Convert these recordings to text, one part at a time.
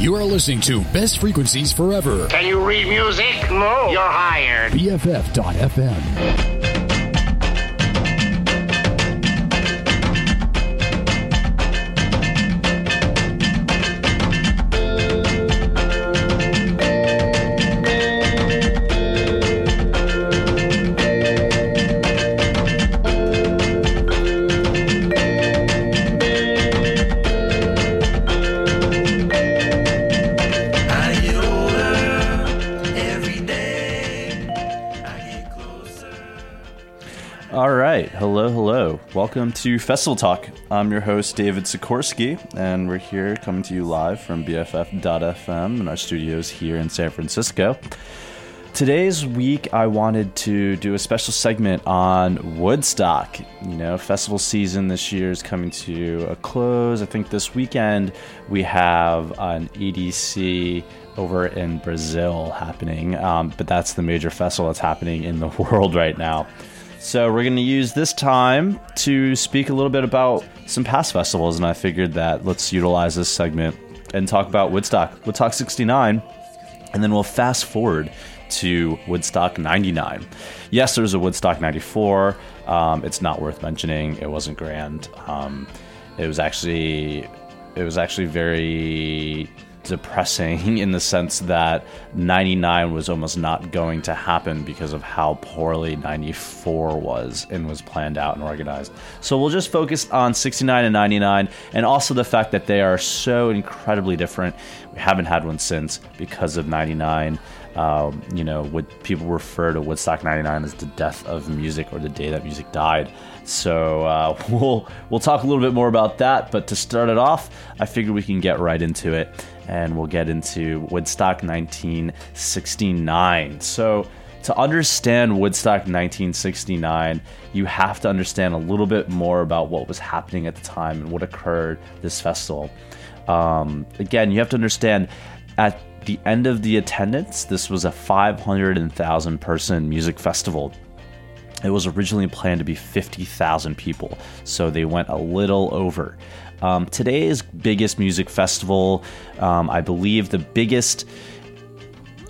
You are listening to Best Frequencies Forever. Can you read music? No. You're hired. BFF.fm. Welcome to Festival Talk. I'm your host, David Sikorsky, and we're here coming to you live from BFF.fm in our studios here in San Francisco. Today's week, I wanted to do a special segment on Woodstock. You know, festival season this year is coming to a close. I think this weekend we have an EDC over in Brazil happening, but that's the major festival that's happening in the world right now. So we're going to use this time to speak a little bit about some past festivals, and I figured that let's utilize this segment and talk about Woodstock. We'll talk 69, and then we'll fast forward to Woodstock 99. Yes, there's a Woodstock 94. It's not worth mentioning. It wasn't grand. It was actually very depressing in the sense that 99 was almost not going to happen because of how poorly 94 was and was planned out and organized. So we'll just focus on 69 and 99, and also the fact that they are so incredibly different. We haven't had one since because of 99. You know, what people refer to Woodstock 99 as the death of music, or the day that music died. So we'll talk a little bit more about that, but to start it off, I figured we can get right into it, and we'll get into Woodstock 1969. So to understand Woodstock 1969, you have to understand a little bit more about what was happening at the time and what occurred this festival. Again, you have to understand at the end of the attendance, this was a 500,000 person music festival. It was originally planned to be 50,000 people, so they went a little over. Today's biggest music festival, I believe the biggest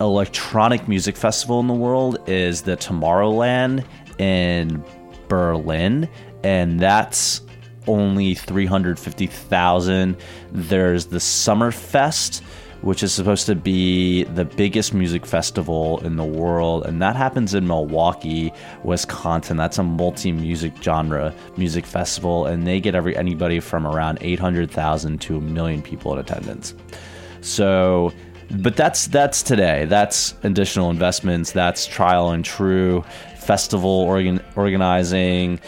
electronic music festival in the world, is the Tomorrowland in Berlin, and that's only 350,000. There's the Summerfest, which is supposed to be the biggest music festival in the world, and that happens in Milwaukee, Wisconsin. That's a multi-music genre music festival, and they get anybody from around 800,000 to 1 million people in attendance. So, but that's today. That's additional investments. That's trial and true festival organizing.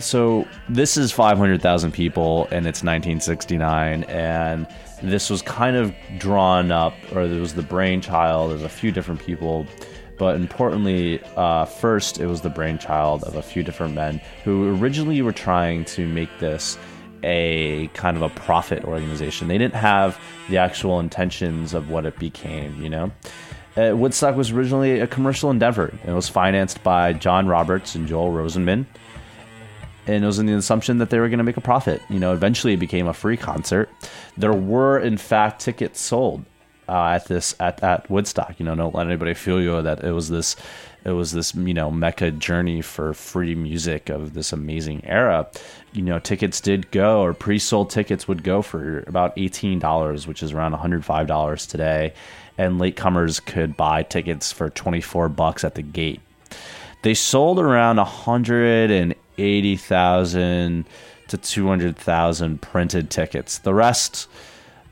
So this is 500,000 people, and it's 1969, and this was kind of drawn up, or it was the brainchild. There's a few different people, but importantly, first it was the brainchild of a few different men who originally were trying to make this a kind of a profit organization. They didn't have the actual intentions of what it became, you know. Woodstock was originally a commercial endeavor, and it was financed by John Roberts and Joel Rosenman, and it was in the assumption that they were going to make a profit. You know, eventually it became a free concert. There were, in fact, tickets sold at Woodstock. You know, don't let anybody fool you that it was this, you know, mecca journey for free music of this amazing era. You know, tickets did go, or pre-sold tickets would go for about $18, which is around $105 today, and latecomers could buy tickets for $24 at the gate. They sold around 180,000 to 200,000 printed tickets. The rest,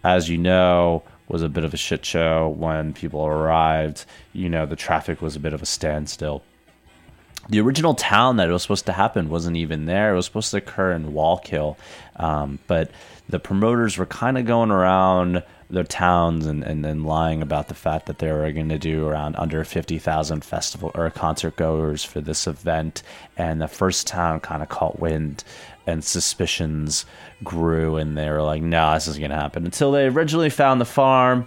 as you know, was a bit of a shit show. When people arrived, you know, the traffic was a bit of a standstill. The original town that it was supposed to happen wasn't even there. It was supposed to occur in Wallkill, but the promoters were kind of going around their towns and lying about the fact that they were going to do around under 50,000 festival or concert goers for this event. And the first town kind of caught wind, and suspicions grew, and they were like, no, this isn't going to happen, until they originally found the farm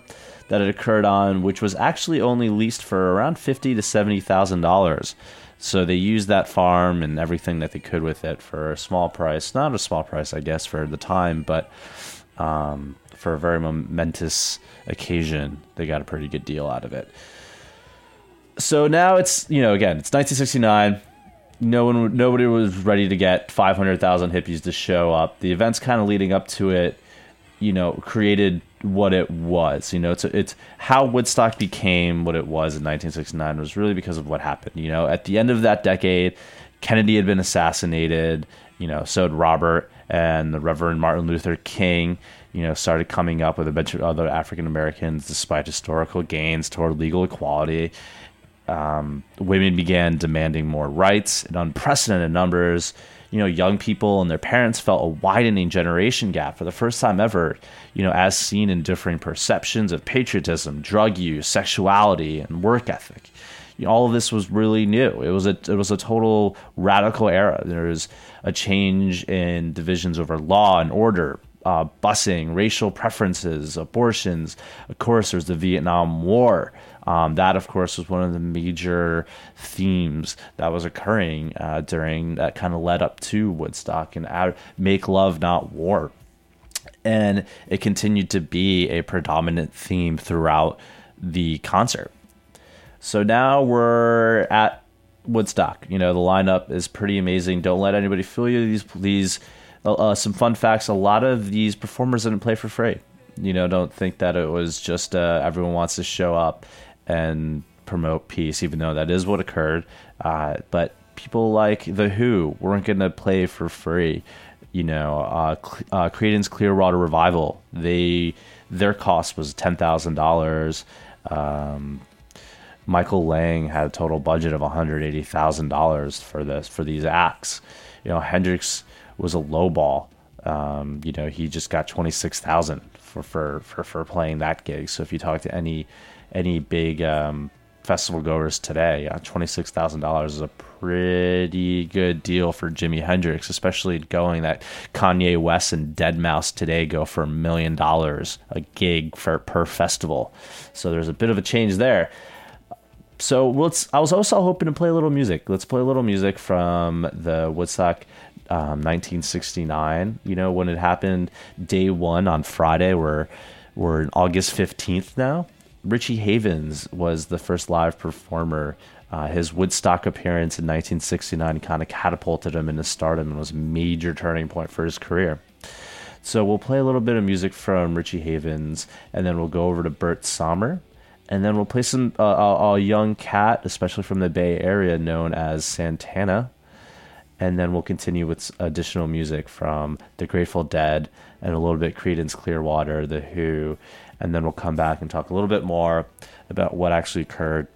that it occurred on, which was actually only leased for around $50,000 to $70,000. So they used that farm and everything that they could with it for a small price. Not a small price, I guess, for the time, but for a very momentous occasion, they got a pretty good deal out of it. So now it's, you know, again, it's 1969. Nobody was ready to get 500,000 hippies to show up. The events kind of leading up to it, you know, created what it was. You know, it's how Woodstock became what it was in 1969 was really because of what happened. You know, at the end of that decade, Kennedy had been assassinated. You know, so did Robert, and the Reverend Martin Luther King, you know, started coming up with a bunch of other African Americans despite historical gains toward legal equality. Women began demanding more rights in unprecedented numbers. You know, young people and their parents felt a widening generation gap for the first time ever, you know, as seen in differing perceptions of patriotism, drug use, sexuality, and work ethic. You know, all of this was really new. It was a total radical era. There was a change in divisions over law and order, busing, racial preferences, abortions. Of course, there's the Vietnam War. That, of course, was one of the major themes that was occurring during that kind of led up to Woodstock and Make Love, Not War. And it continued to be a predominant theme throughout the concert. So now we're at Woodstock. You know, the lineup is pretty amazing. Don't let anybody fool you. Some fun facts. A lot of these performers didn't play for free. You know, don't think that it was just everyone wants to show up and promote peace, even though that is what occurred. But people like The Who weren't going to play for free. You know, Creedence Clearwater Revival, their cost was $10,000. Michael Lang had a total budget of $180,000 for these acts. You know, Hendrix was a lowball. You know, he just got $26,000 for playing that gig. So if you talk to any big festival goers today, $26,000 is a pretty good deal for Jimi Hendrix, especially going that Kanye West and Deadmau5 today go for $1 million a gig per festival. So there's a bit of a change there. So I was also hoping to play a little music. Let's play a little music from the Woodstock 1969. You know, when it happened, day one on Friday. We're on August 15th now. Richie Havens was the first live performer. His Woodstock appearance in 1969 kind of catapulted him into stardom and was a major turning point for his career. So we'll play a little bit of music from Richie Havens, and then we'll go over to Bert Sommer, and then we'll play some a young cat, especially from the Bay Area, known as Santana. And then we'll continue with additional music from The Grateful Dead and a little bit Creedence Clearwater, The Who. And then we'll come back and talk a little bit more about what actually occurred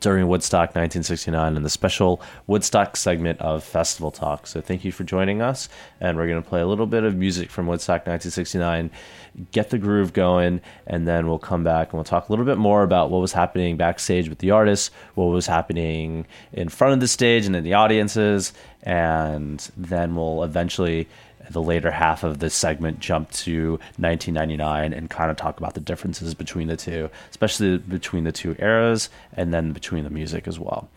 during Woodstock 1969 and the special Woodstock segment of Festival Talk. So thank you for joining us. And we're going to play a little bit of music from Woodstock 1969, get the groove going, and then we'll come back and we'll talk a little bit more about what was happening backstage with the artists, what was happening in front of the stage and in the audiences, and then we'll eventually, the later half of this segment, jumped to 1999 and kind of talk about the differences between the two, especially between the two eras and then between the music as well.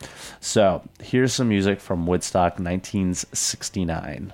So here's some music from Woodstock 1969.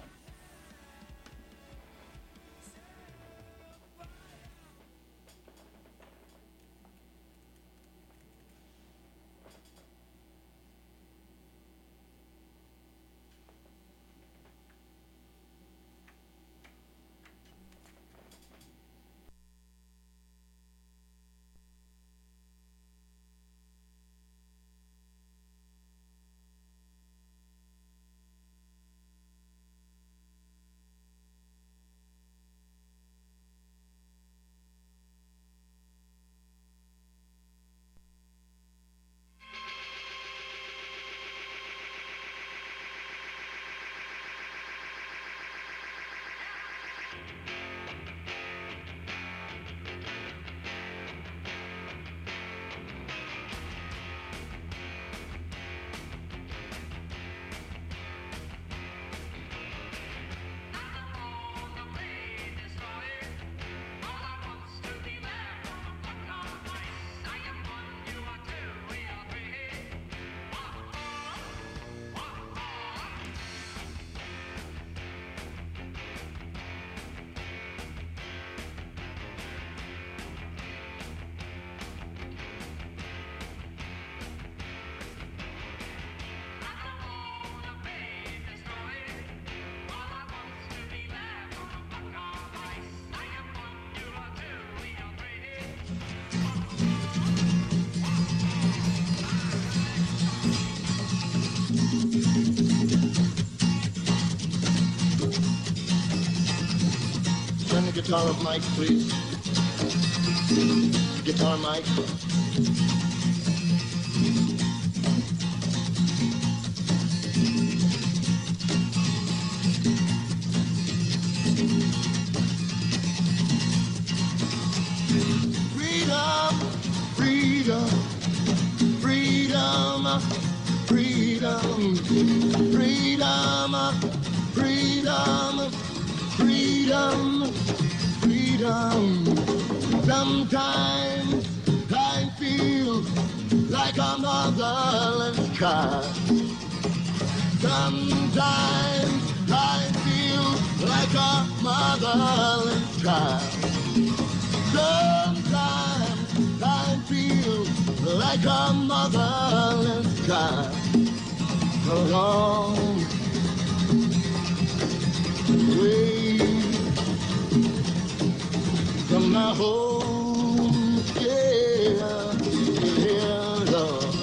guitar up mic, please. Guitar mic. Freedom, freedom, freedom, freedom, freedom, freedom, freedom, freedom. Sometimes I feel like a motherless child. Sometimes I feel like a motherless child. Sometimes I feel like a motherless child. Alone. Away from my home, yeah, yeah, Lord.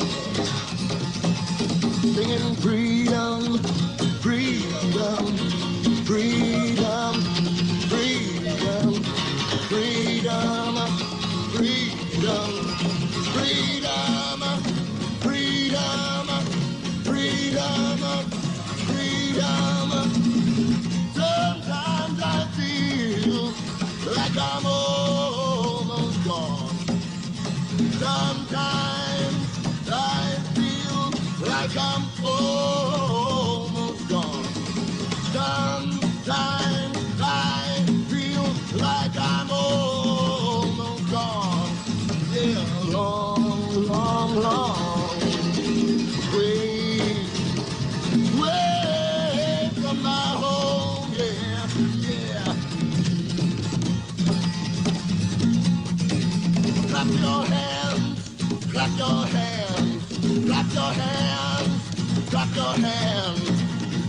Singing freedom, freedom, freedom, freedom, freedom, freedom, freedom, freedom, freedom, freedom. Sometimes I feel like I'm almost gone. Sometimes I feel like I'm almost gone. Sometimes I feel like I'm almost gone. Yeah, long, long, long way, way from my home. Clap your hands, clap your hands, clap your hands,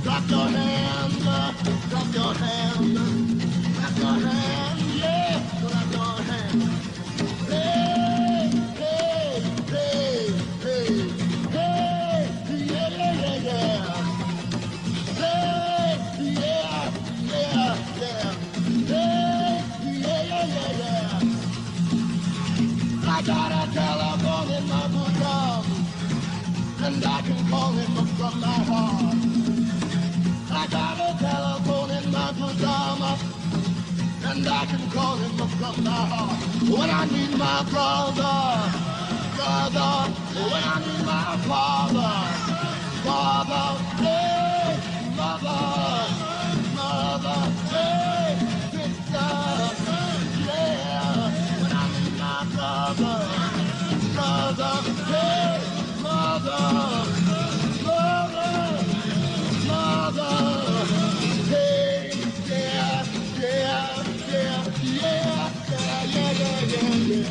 clap your hands, clap your hands, clap your hands, clap your hands, yeah, clap your hands. Hey, hey, hey, hey, hey, yeah, yeah, yeah, yeah. Hey, yeah, yeah, yeah. Hey, yeah, yeah, yeah, yeah. I got a telephone in my bosom, and I can call him from my heart. I got a telephone in my bosom, and I can call him from my heart. When I need my brother, brother, when I need my father, father, hey, mother, mother, hey, sister, brother, brother, hey, mother, mother, mother, hey, yeah, yeah, yeah, yeah, yeah, yeah, yeah, yeah.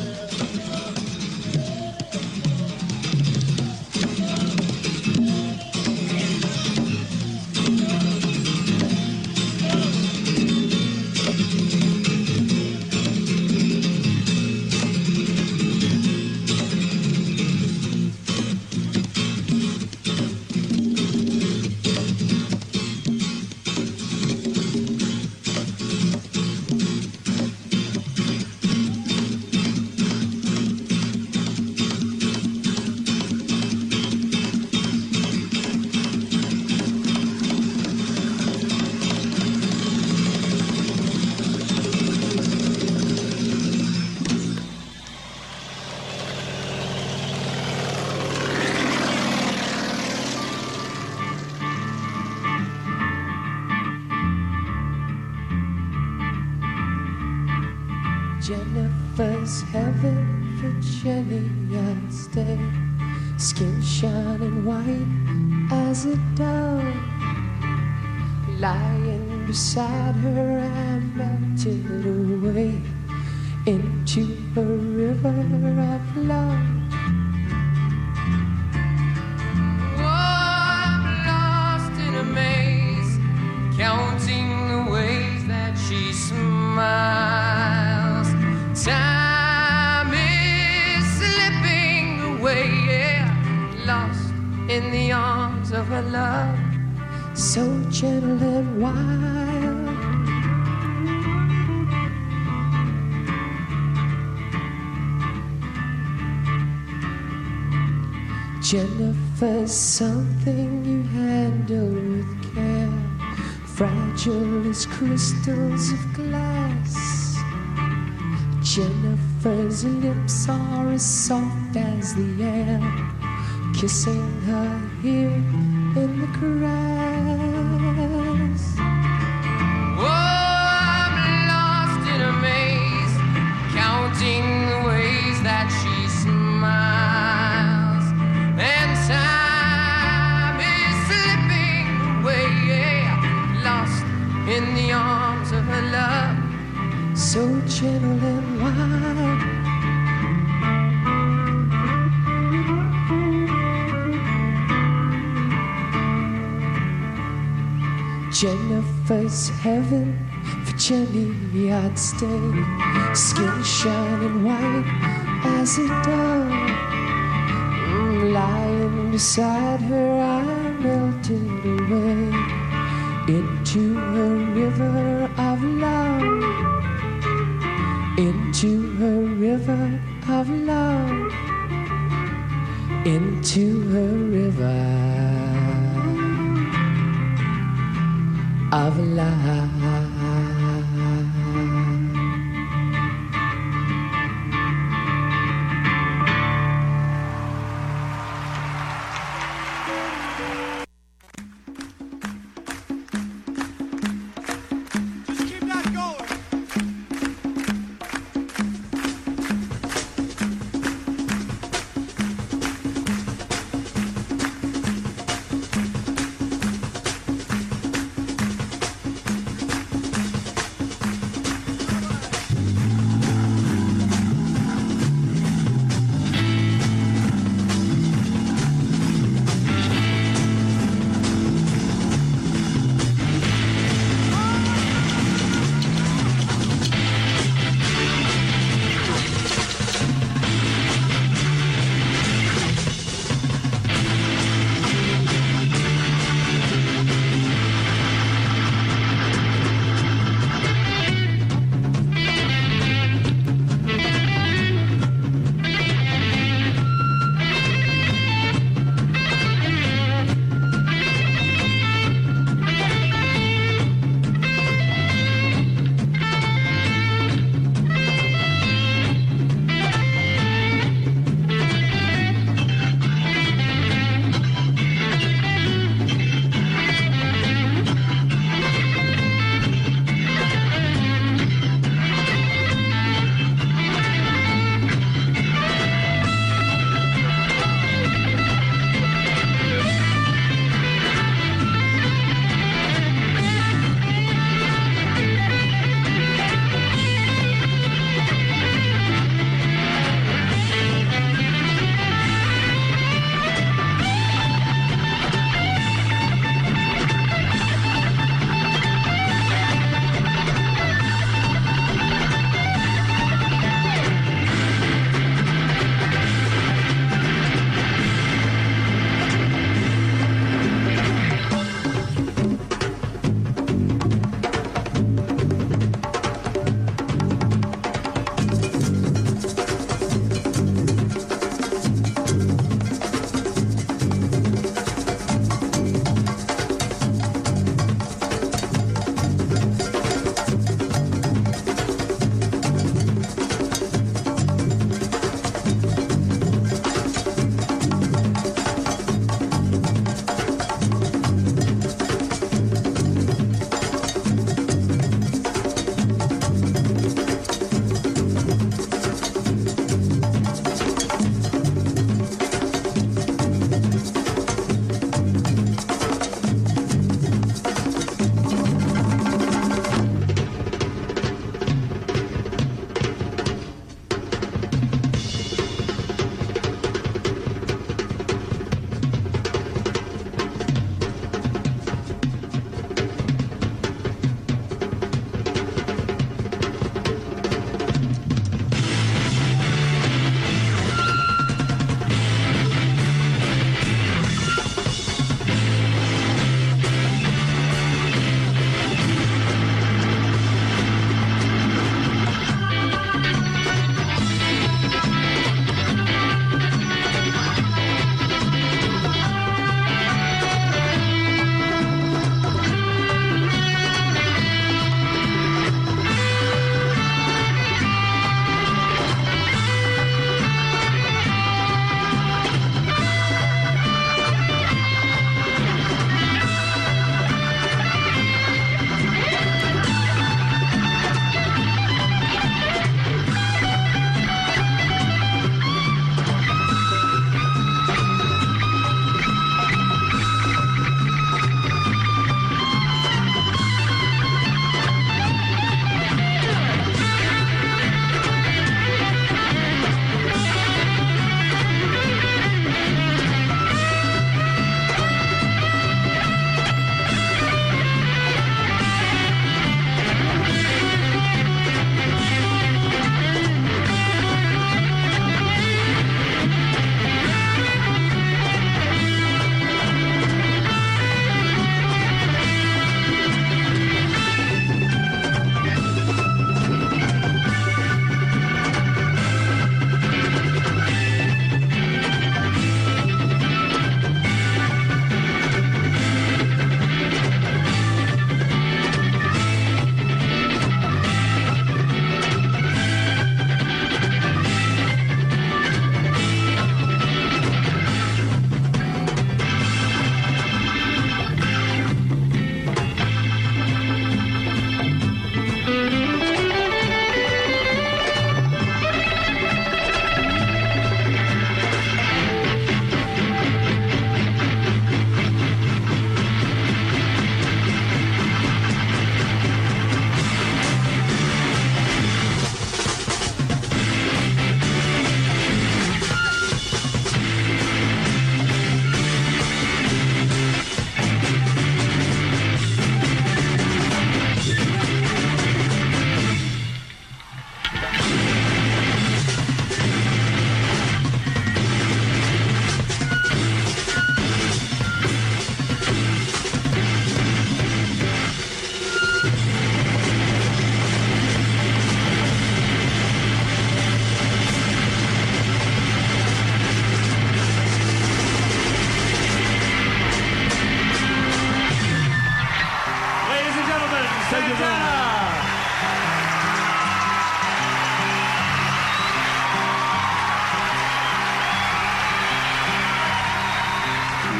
Jennifer's heaven for Jenny and stay. Skin shining white as a dove. Lying beside her, I melted away into a river of love. Of a love so gentle and wild. Jennifer's something you handle with care, fragile as crystals of glass. Jennifer's lips are as soft as the air, kissing her here in the grass. Oh, I'm lost in a maze, counting the ways that she smiles, and time is slipping away, yeah, lost in the arms of her love, so gentle and wild. Jennifer's heaven, for Jenny I'd stay, skin shining white as a dove. Lying beside her I melted away into her river of love, into her river of love, into her river of love.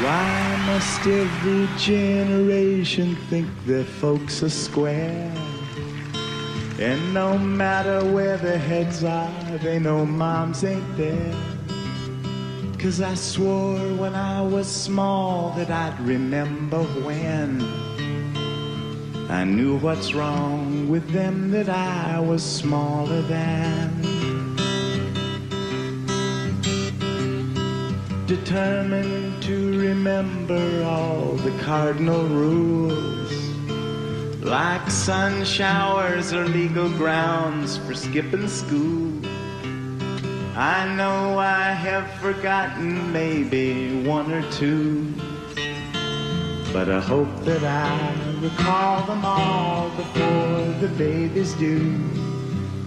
Why must every generation think their folks are square? And no matter where their heads are, they know moms ain't there. 'Cause I swore when I was small that I'd remember when I knew what's wrong with them, that I was smaller than. Determined to remember all the cardinal rules, like sun showers are legal grounds for skipping school. I know I have forgotten maybe one or two, but I hope that I recall them all before the baby's due.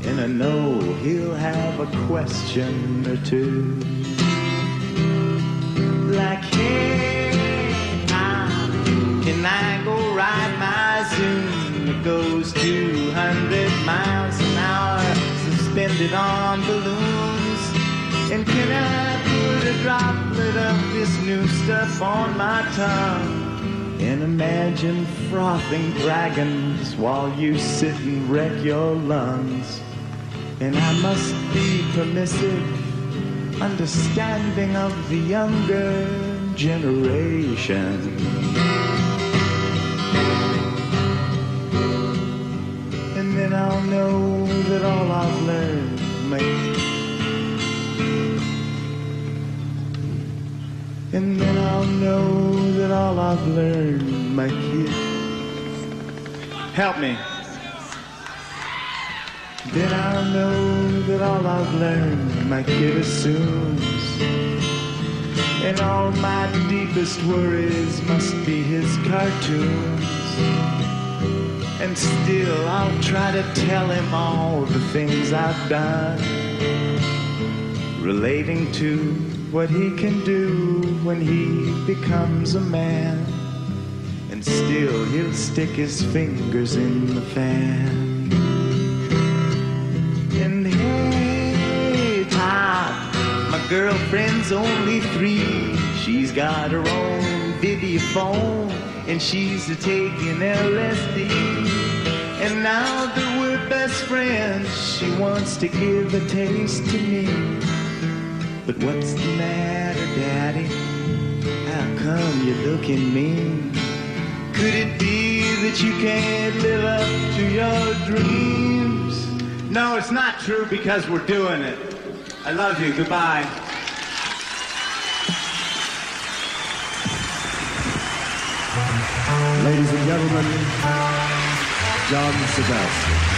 And I know he'll have a question or two. Like, hey, can I go ride my Zoom that goes 200 miles an hour, suspended on balloons? And can I put a droplet of this new stuff on my tongue? And imagine frothing dragons while you sit and wreck your lungs. And I must be permissive, understanding of the younger generation. And then I'll know that all I've learned, mate. And then I'll know that all I've learned, my kid. Help me. Then I'll know that all I've learned, my kid assumes. And all my deepest worries must be his cartoons. And still I'll try to tell him all the things I've done, relating to what he can do when he becomes a man. And still he'll stick his fingers in the fan. My girlfriend's only 3. She's got her own videophone, and she's taking LSD. And now that we're best friends, she wants to give a taste to me. But what's the matter, Daddy? How come you're looking mean? Could it be that you can't live up to your dreams? No, it's not true, because we're doing it. I love you. Goodbye. Ladies and gentlemen, John Sebastian.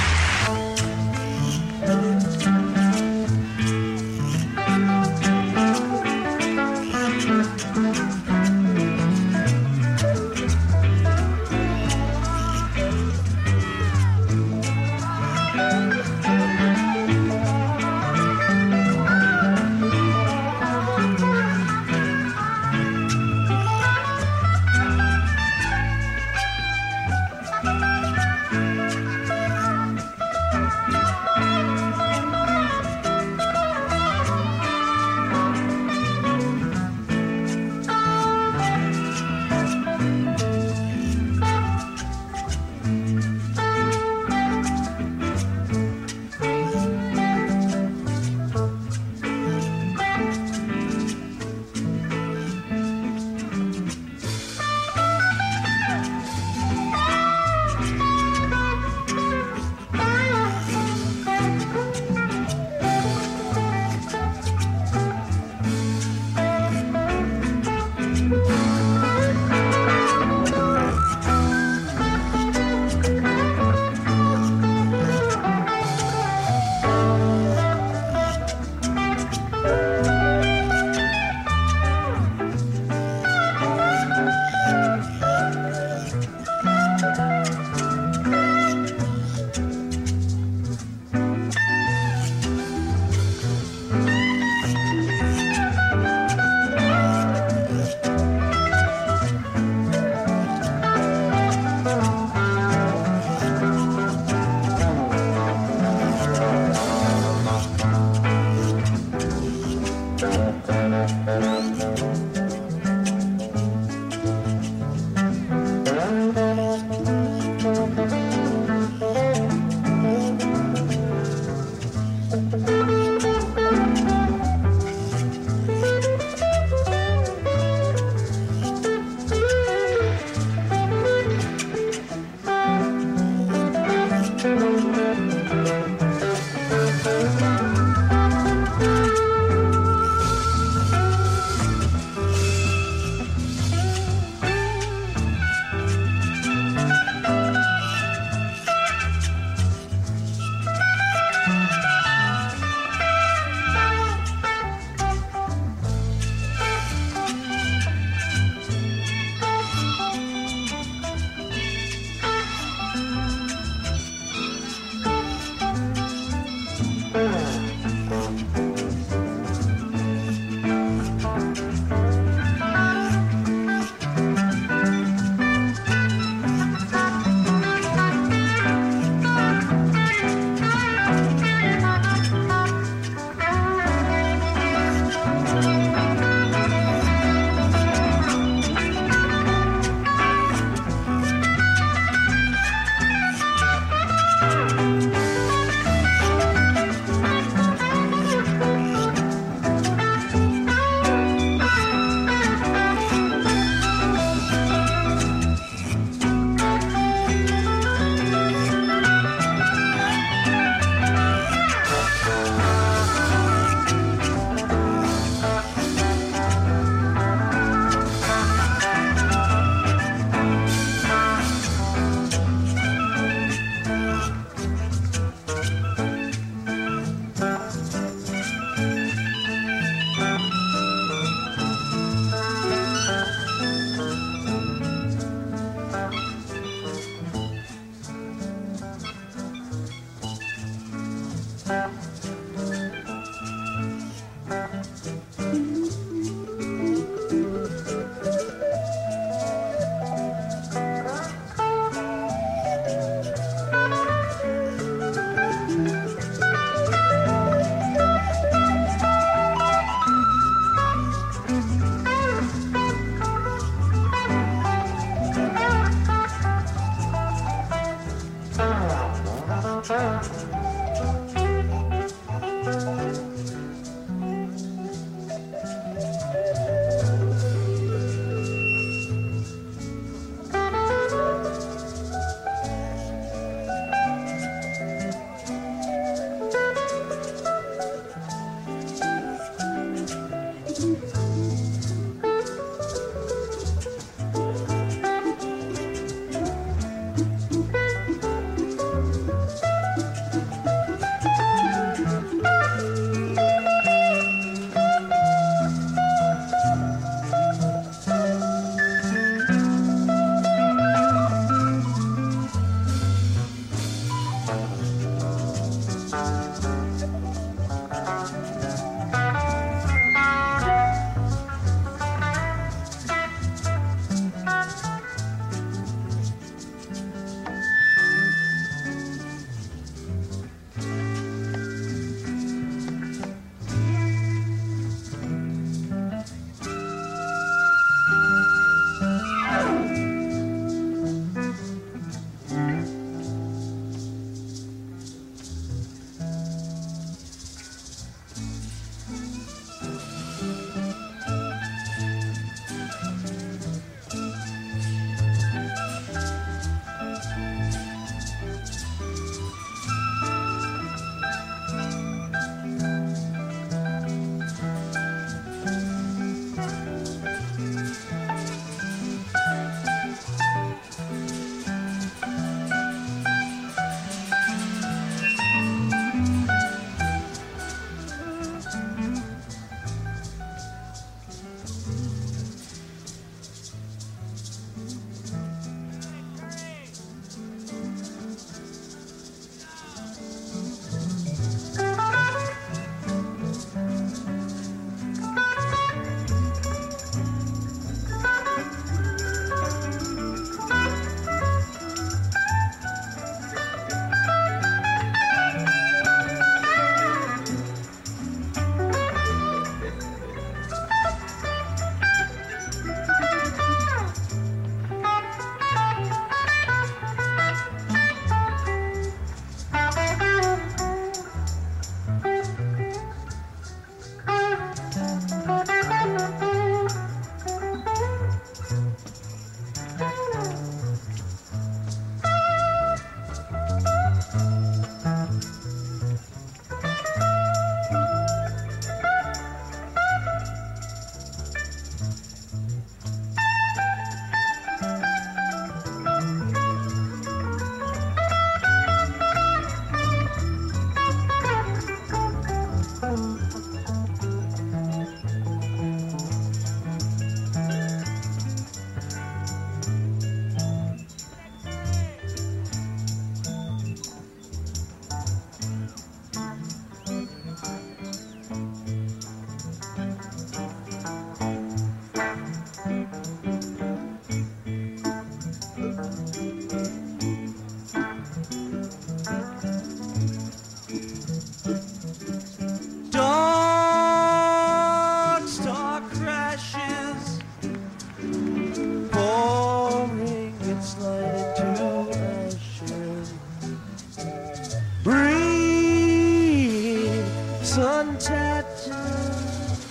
patches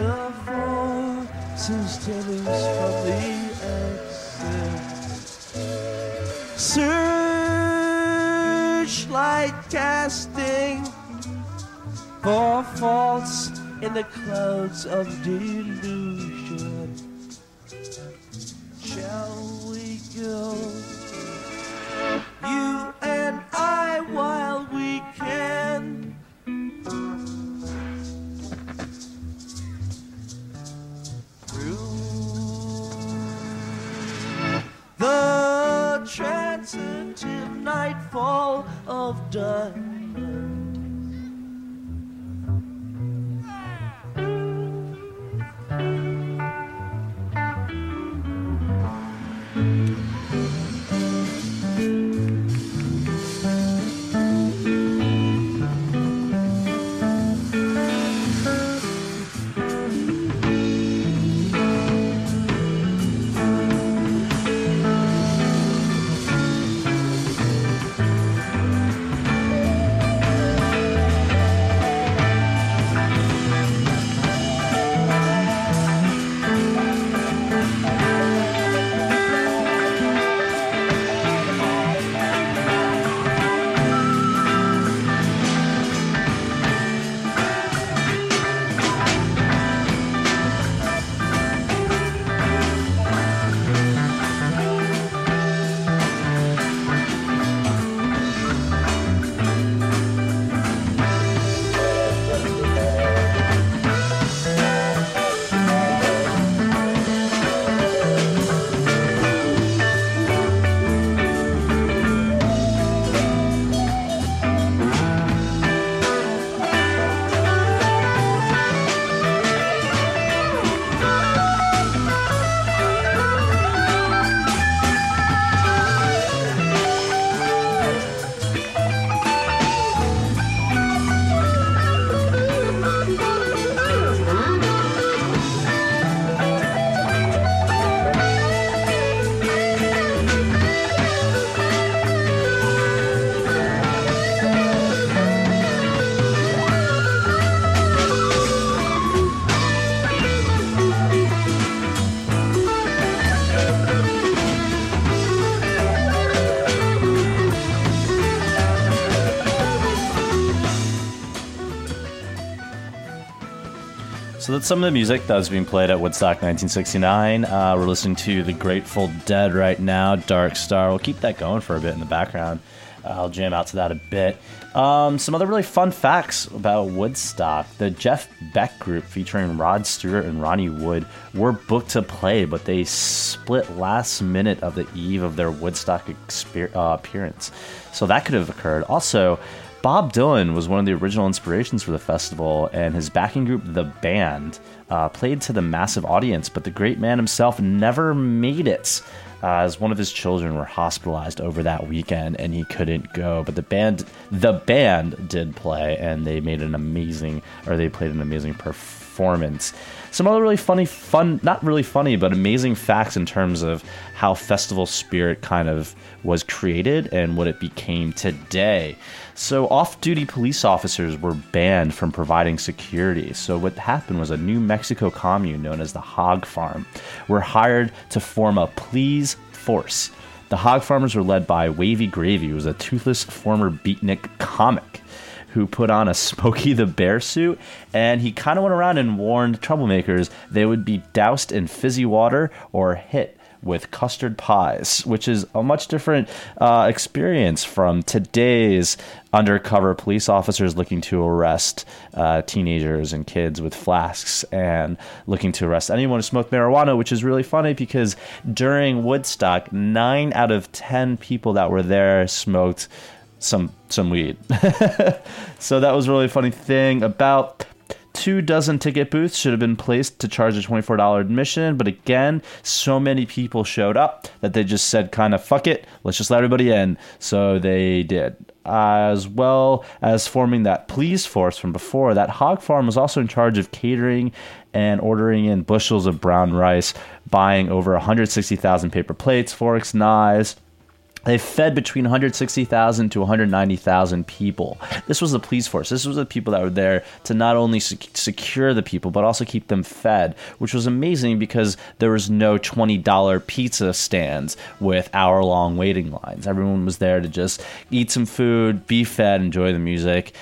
of fortune's tellings from the exit. Searchlight casting for faults in the clouds of delusion. Shall we go, you and I, while we can? Through the transitive nightfall of dawn. So that's some of the music that was being played at Woodstock 1969. We're listening to The Grateful Dead right now, Dark Star. We'll keep that going for a bit in the background. I'll jam out to that a bit. Some other really fun facts about Woodstock. The Jeff Beck Group, featuring Rod Stewart and Ronnie Wood, were booked to play, but they split last minute of the eve of their Woodstock appearance. So that could have occurred. Also, Bob Dylan was one of the original inspirations for the festival, and his backing group, The Band, played to the massive audience, but the great man himself never made it, as one of his children were hospitalized over that weekend, and he couldn't go. But the band did play, and they made they played an amazing performance. Some other really not really funny, but amazing facts in terms of how festival spirit kind of was created and what it became today. So off-duty police officers were banned from providing security. So what happened was a New Mexico commune known as the Hog Farm were hired to form a police force. The Hog Farmers were led by Wavy Gravy, who was a toothless former beatnik comic who put on a Smokey the Bear suit, and he kind of went around and warned troublemakers they would be doused in fizzy water or hit with custard pies, which is a much different experience from today's undercover police officers looking to arrest teenagers and kids with flasks and looking to arrest anyone who smoked marijuana, which is really funny because during Woodstock, 9 out of 10 people that were there smoked some weed. So that was a really funny thing. About 24 ticket booths should have been placed to charge a $24 admission, but again, so many people showed up that they just said, kind of, fuck it, let's just let everybody in. So they did. As well as forming that police force from before, that Hog Farm was also in charge of catering and ordering in bushels of brown rice, buying over 160,000 paper plates, forks, knives, They fed between 160,000 to 190,000 people. This was the police force. This was the people that were there to not only secure the people, but also keep them fed, which was amazing because there was no $20 pizza stands with hour-long waiting lines. Everyone was there to just eat some food, be fed, enjoy the music,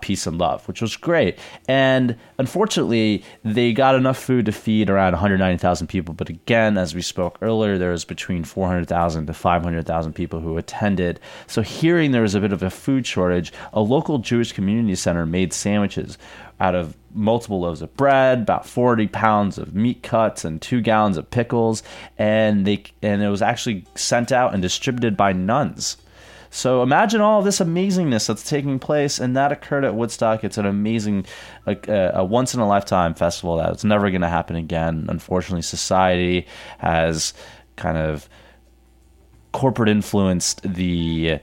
peace and love, which was great. And unfortunately, they got enough food to feed around 190,000 people. But again, as we spoke earlier, there was between 400,000 to 500,000 people who attended. So hearing there was a bit of a food shortage, a local Jewish community center made sandwiches out of multiple loaves of bread, about 40 pounds of meat cuts, and 2 gallons of pickles, and it was actually sent out and distributed by nuns. So imagine all this amazingness that's taking place, and that occurred at Woodstock. It's an amazing, like a once-in-a-lifetime festival that's never going to happen again. Unfortunately, society has kind of corporate influenced the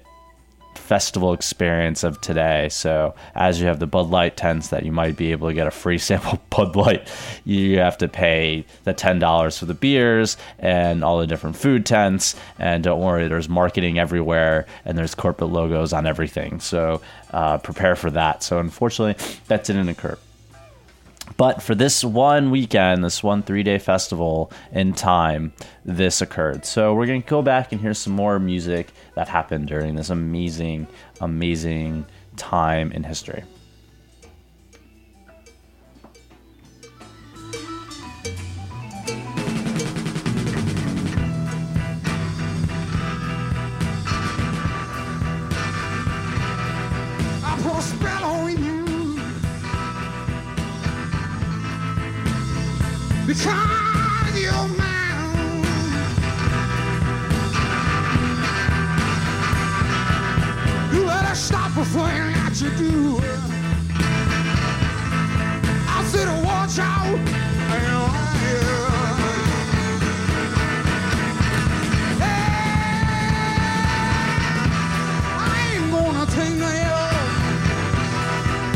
festival experience of today. So as you have the Bud Light tents that you might be able to get a free sample of Bud Light, you have to pay the $10 for the beers and all the different food tents. And don't worry, there's marketing everywhere and there's corporate logos on everything. So prepare for that. So unfortunately, that didn't occur. But for this one weekend, this 1 3-day festival in time, this occurred. So we're going to go back and hear some more music that happened during this amazing, amazing time in history. Because you're mine. You better stop before you let you do. I said watch out. I ain't gonna take no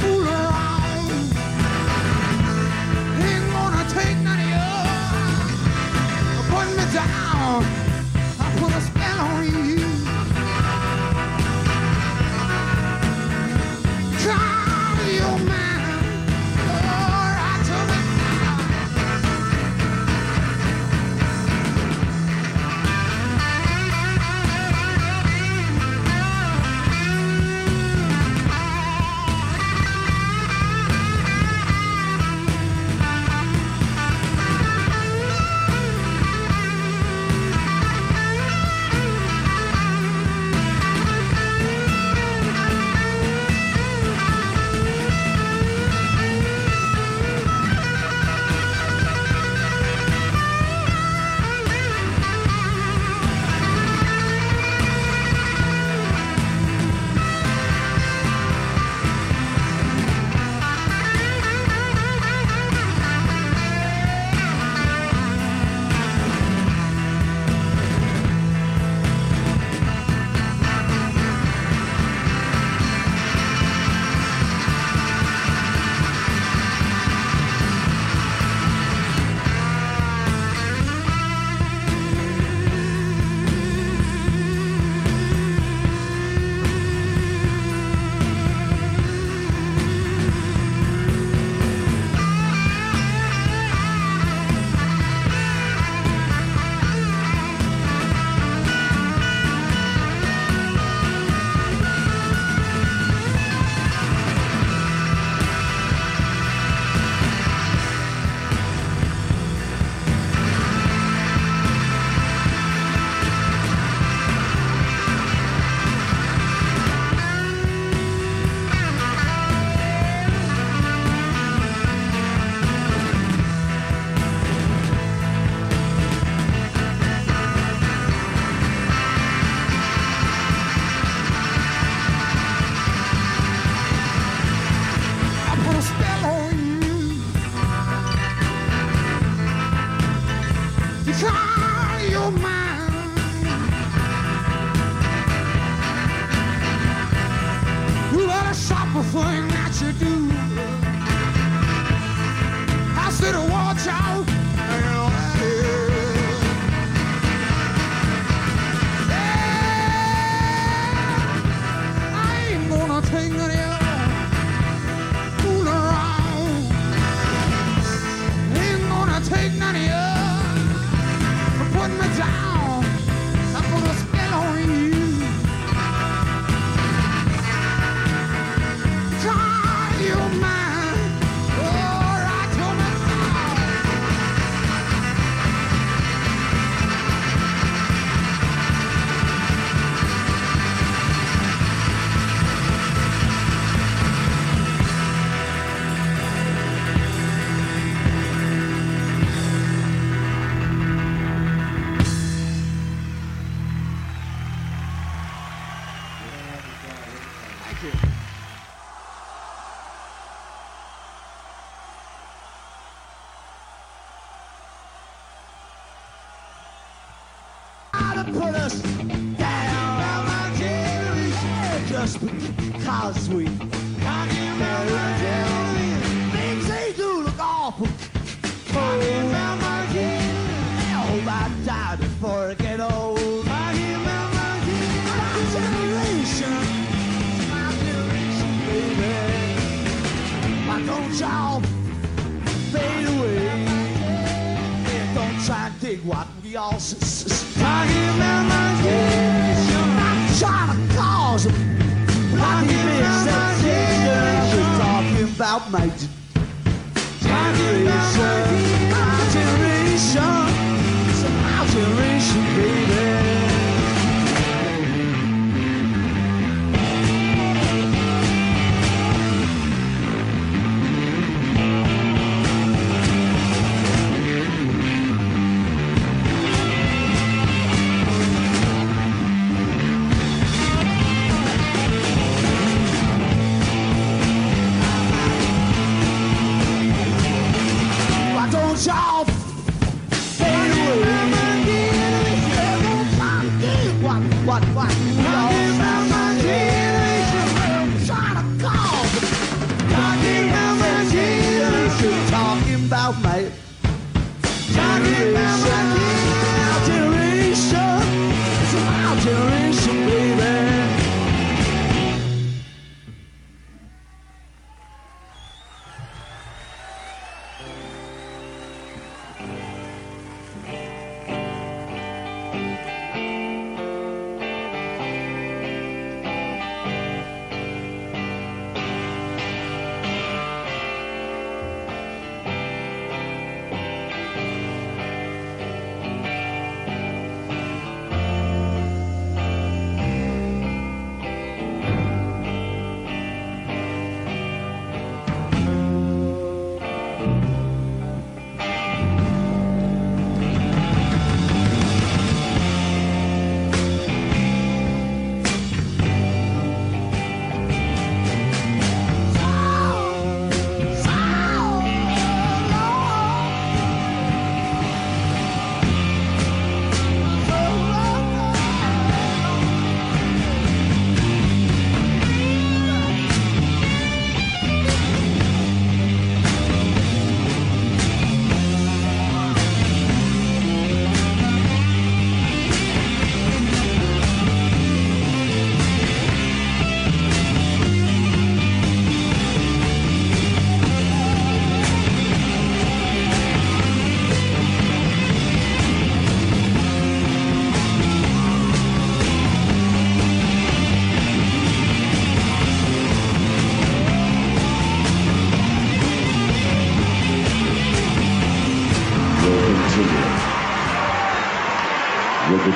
fool around. Ain't gonna take no down. I put a spell on you. Call your man. All right, till the time. put us down on my jelly, just because we talking about my jelly, things they do look awful. Talking about my jelly, I hope I die before I get old. Talking about my jelly, my generation, baby. Why don't y'all fade away? Try to dig what we all talking about my generation. I'm trying to cause a bloody misconception. Talking about my generation. My generation. It's my generation, baby. Y'all fade away. What? Talking about my generation. Trying to call. Talking about my generation. Talking about my generation. It's my generation, baby.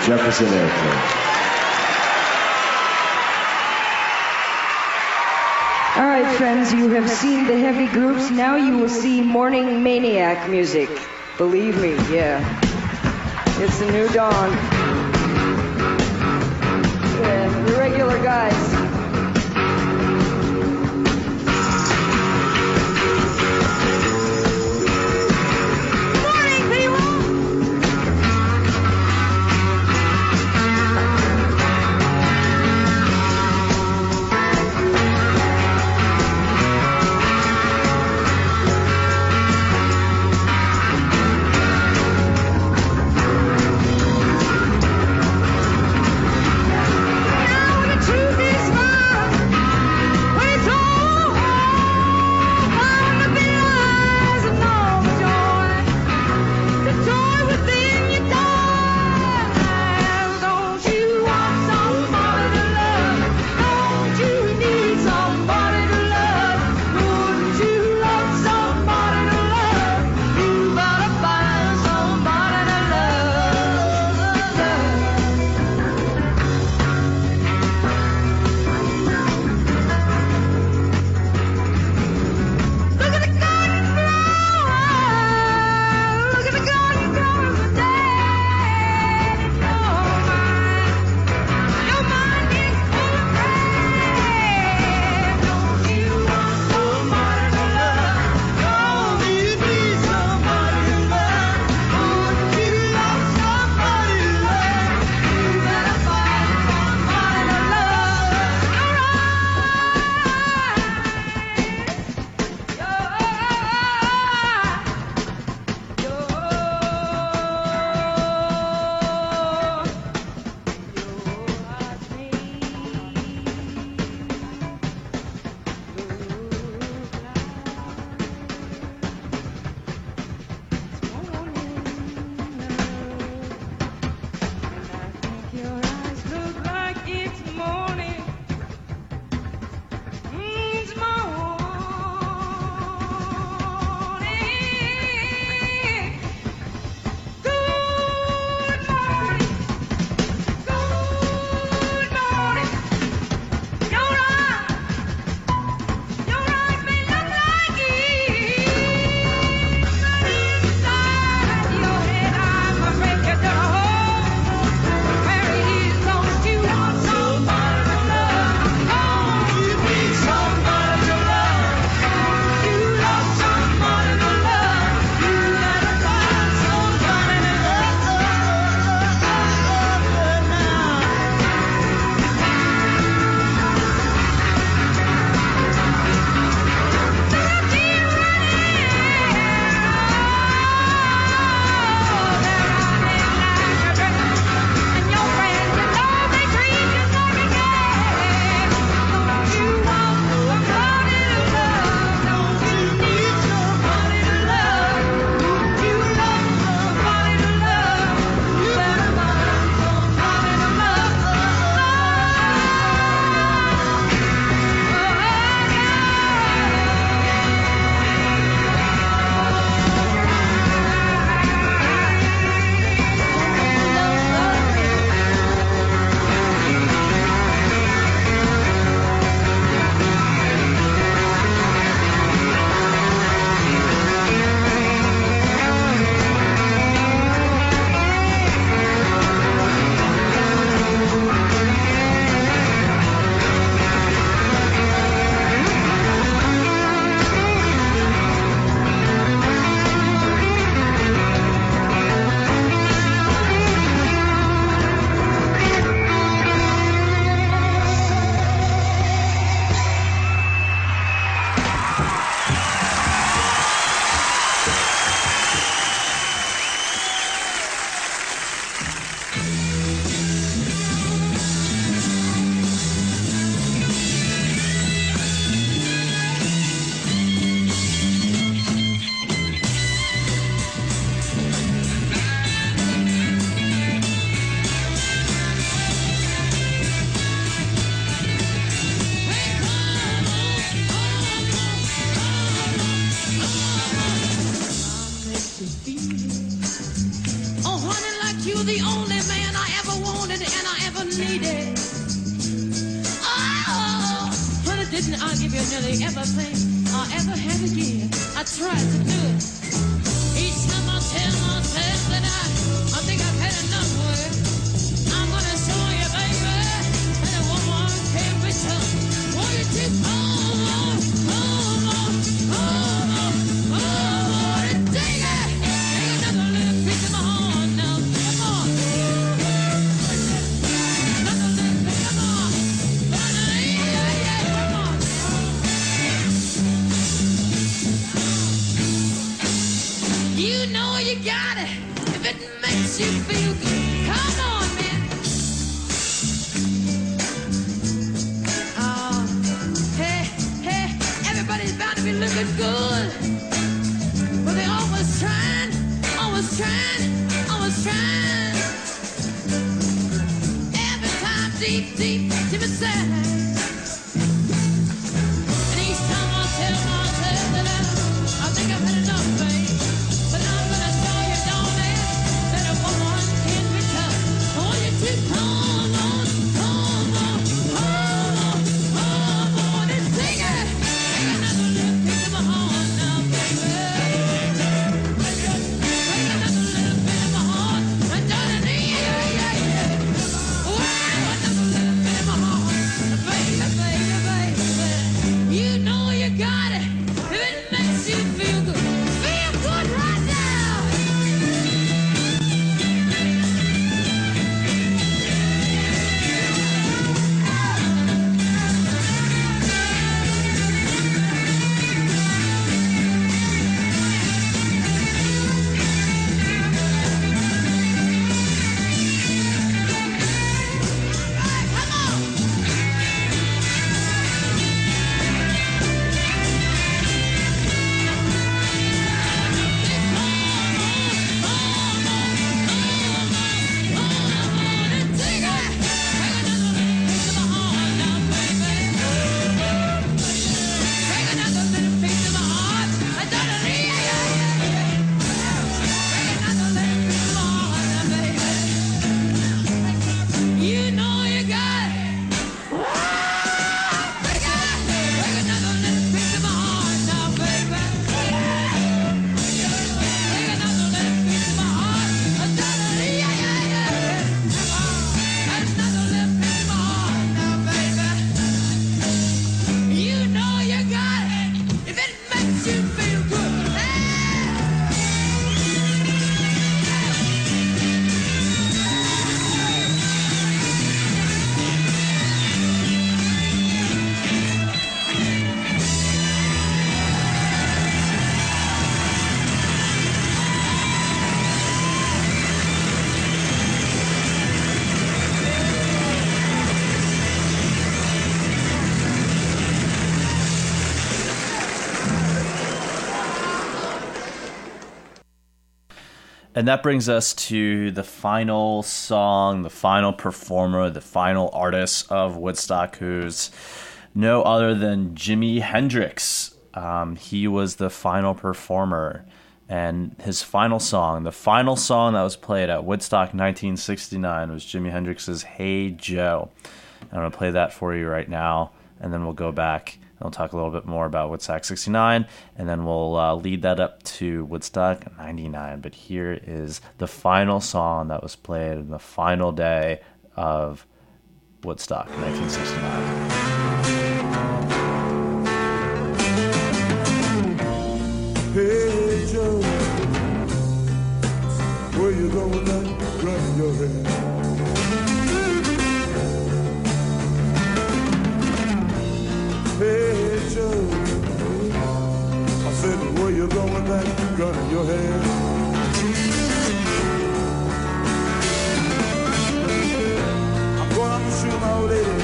Jefferson Airplane. All right, friends, you have seen the heavy groups. Now you will see morning maniac music. Believe me, yeah. It's a new dawn. Yeah, the regular guys. This gave you nearly everything I ever had to give. I tried to do it. Each time I tell myself that I think I've had enough for it. I'm gonna show you, baby, that a woman can't be tough. Won't you keep on, you feel good. Come on, man. Oh, hey, hey, everybody's bound to be looking good. But they're always trying, always trying, always trying. Every time deep, deep, deep inside. And that brings us to the final song, the final performer, the final artist of Woodstock, who's no other than Jimi Hendrix. He was the final performer. And his final song, the final song that was played at Woodstock 1969 was Jimi Hendrix's Hey Joe. And I'm going to play that for you right now, and then we'll go back. We'll talk a little bit more about Woodstock 69, and then we'll lead that up to Woodstock 99. But here is the final song that was played on the final day of Woodstock 1969. Hey, Joe, where you going with that gun in your head? Hey, Joe, I said, where you going with that gun in your head? I'm going out to shoot my old lady.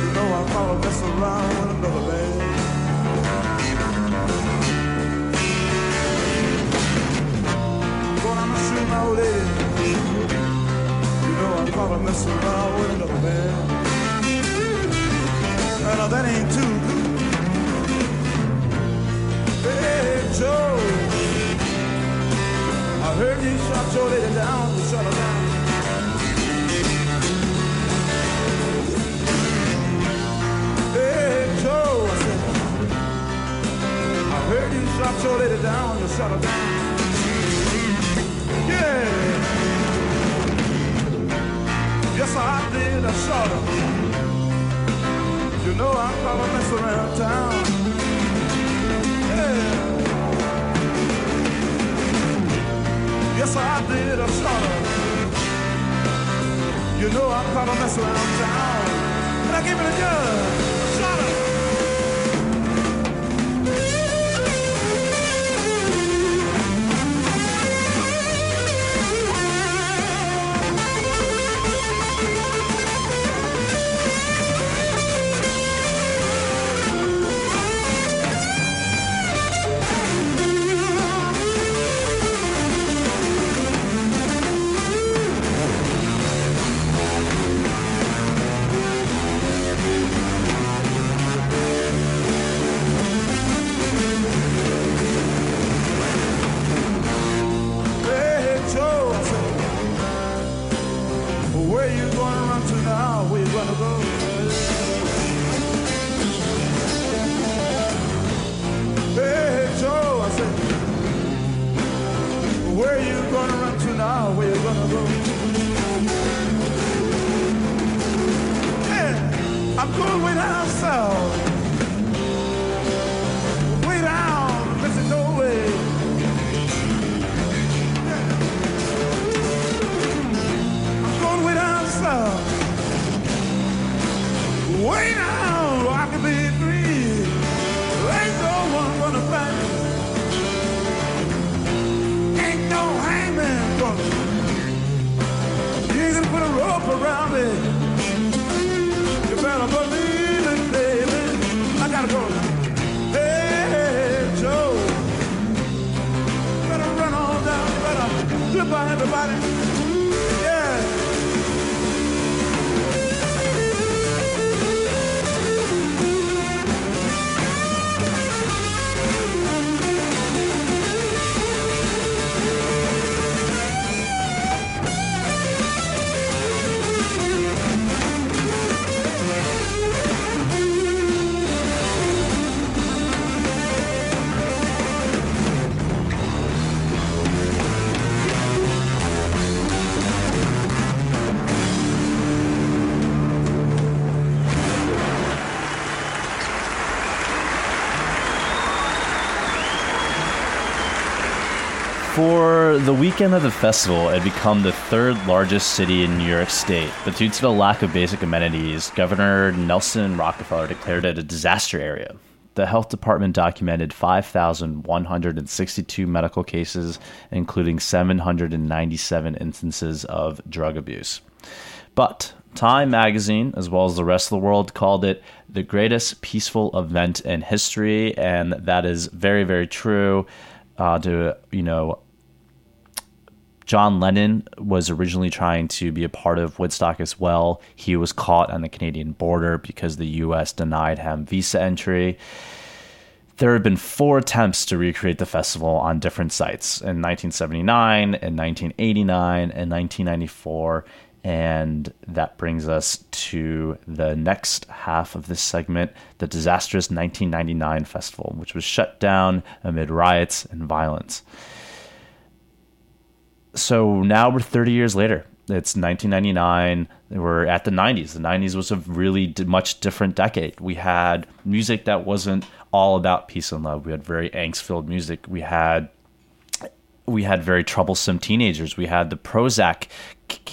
You know I'm gonna mess around with another man. I'm going out to shoot my old lady. You know I'm gonna mess around with another man. No, that ain't too good. Hey, Joe, I heard you shot your lady down, you shot her down. Hey, dropped your lady down, you shut her down. Yeah. Yes, I did, I shot her. You know I thought I messed around town. Yeah. Yes, I did, I shot her. You know I thought I messed around town. And I gave it a gun. For the weekend of the festival, it had become the third largest city in New York State, but due to the lack of basic amenities, Governor Nelson Rockefeller declared it a disaster area. The health department documented 5,162 medical cases, including 797 instances of drug abuse. But Time magazine, as well as the rest of the world, called it the greatest peaceful event in history, and that is very, very true. John Lennon was originally trying to be a part of Woodstock as well. He was caught on the Canadian border because the U.S. denied him visa entry. There have been 4 attempts to recreate the festival on different sites in 1979, in 1989, in 1994. And that brings us to the next half of this segment, the disastrous 1999 festival, which was shut down amid riots and violence. So now we're 30 years later. It's 1999. We're at the 90s. The 90s was a really much different decade. We had music that wasn't all about peace and love. We had very angst-filled music. We had very troublesome teenagers. We had the Prozac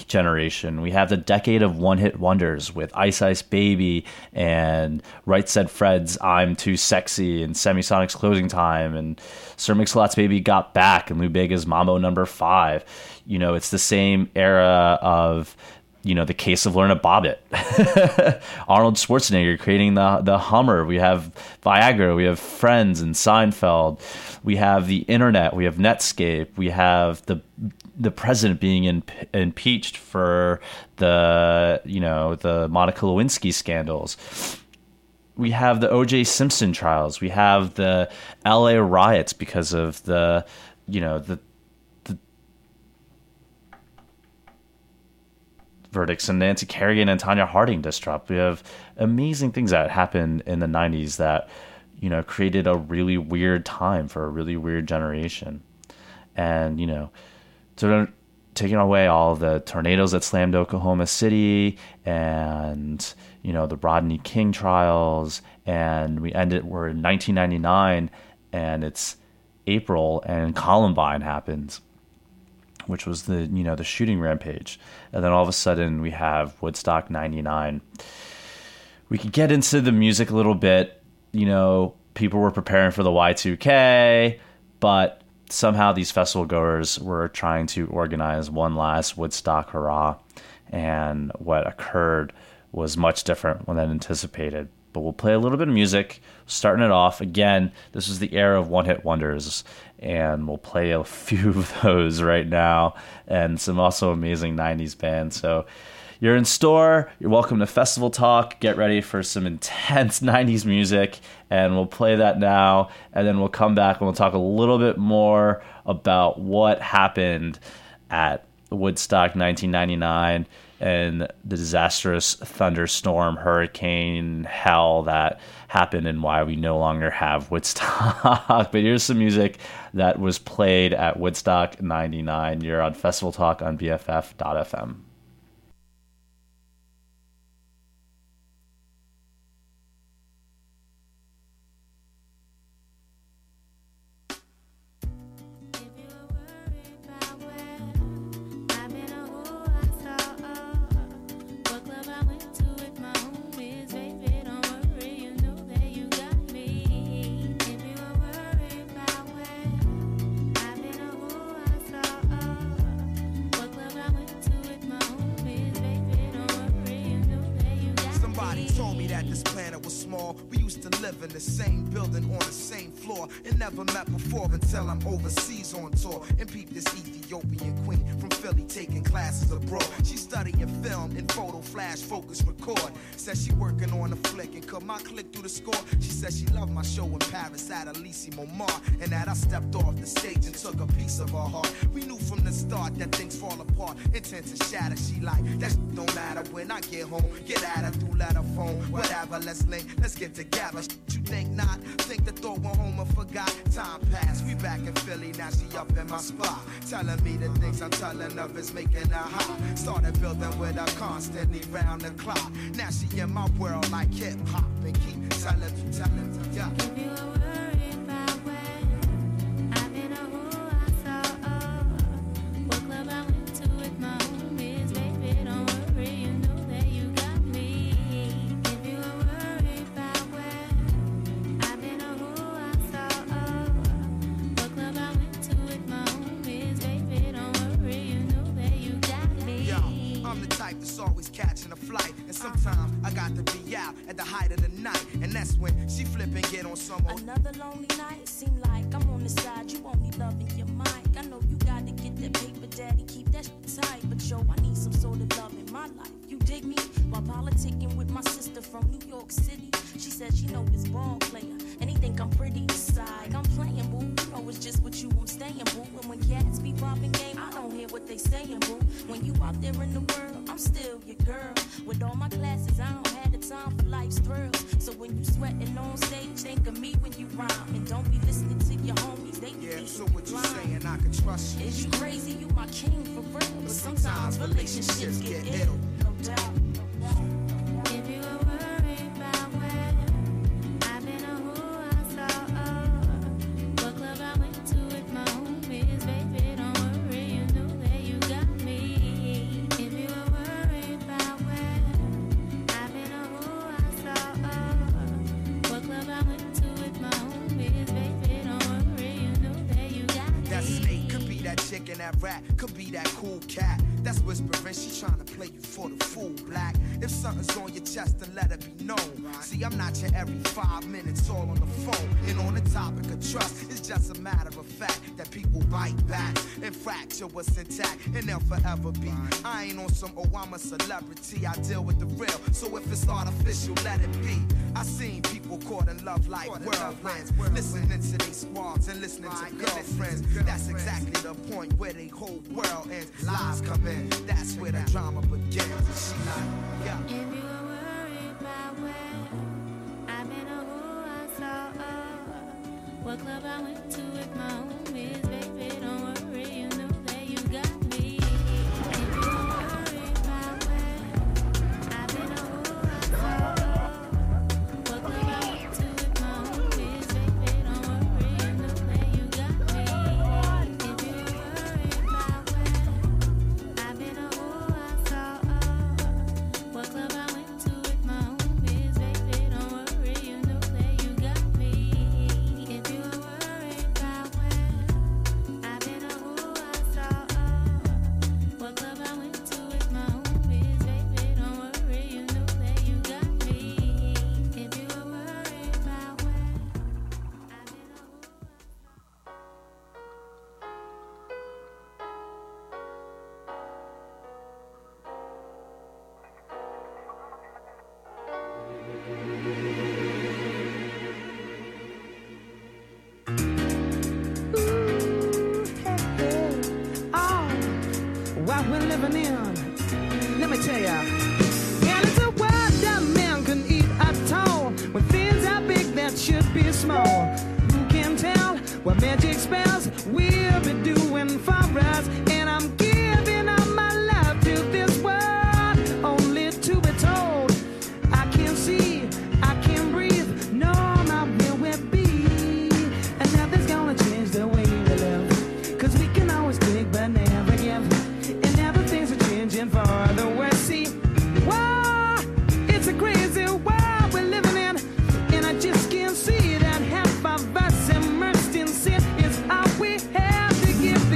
generation. We had the decade of one-hit wonders with Ice Ice Baby and Right Said Fred's I'm Too Sexy and Semisonic's Closing Time and Sir Mix-a-Lot's Baby Got Back and Lou Bega's Mambo No. 5. You know, it's the same era of, you know, the case of Lorna Bobbitt. Arnold Schwarzenegger creating the Hummer. We have Viagra. We have Friends and Seinfeld. We have the internet. We have Netscape. We have the president being impeached for the Monica Lewinsky scandals. We have the O.J. Simpson trials. We have the L.A. riots because of the verdicts and Nancy Kerrigan and Tanya Harding distrust. We have amazing things that happened in the 90s that you know, created a really weird time for a really weird generation. And, you know, so taking away all the tornadoes that slammed Oklahoma City and, you know, the Rodney King trials, and we're in 1999 and it's April and Columbine happens, which was the, you know, the shooting rampage. And then all of a sudden we have Woodstock 99. We could get into the music a little bit. You know, people were preparing for the Y2K, but somehow these festival goers were trying to organize one last Woodstock hurrah. And what occurred was much different than anticipated. But we'll play a little bit of music, starting it off. Again, this is the era of one-hit wonders, and we'll play a few of those right now, and some also amazing 90s bands. So you're in store. You're welcome to Festival Talk. Get ready for some intense 90s music, and we'll play that now, and then we'll come back and we'll talk a little bit more about what happened at Woodstock 1999 and the disastrous thunderstorm, hurricane, hell that happened, and why we no longer have Woodstock. But here's some music that was played at Woodstock 99. You're on Festival Talk on BFF.fm. What's intact and they'll forever be. I ain't on some, oh, I'm a celebrity. I deal with the real, so if it's artificial, let it be. I seen people caught in love like whirlwinds, listening to they squads and listening to girlfriends. That's exactly the point where they whole world ends. Lies come in, that's where the drama begins. She like, yeah. If you were worried about where I've been or who I saw. club I went to with my homies. Baby, don't worry, you know that you got me. If you don't worry about me, I've been a whore, I saw. What club I went to with my homies. Baby, don't worry, you know that you got me. If you don't worry about me, I've been a whore, I saw. What club I went to with my homies. Baby, don't worry, you know that you got me. If you were worried about when I've been a who I saw. What club I went to with my homies. Baby, don't worry, you know that you got me. If you were worried about when I've been a who I saw. Ooh, yeah. Oh, what we're living in. Let me tell ya. And it's a world that man can eat at all. When things are big that should be small. Who can tell what magic spells we'll be doing for us? And I'm giving up my love to this world, only to be told I can't see, I can't breathe, no, not where we'll be. And nothing's gonna change the way we live. Cause we can always dig but never give. And now the things are changing for the worse. See, wow, it's a crazy world we're living in. And I just can't see that half of us immersed in sin is all we have to give.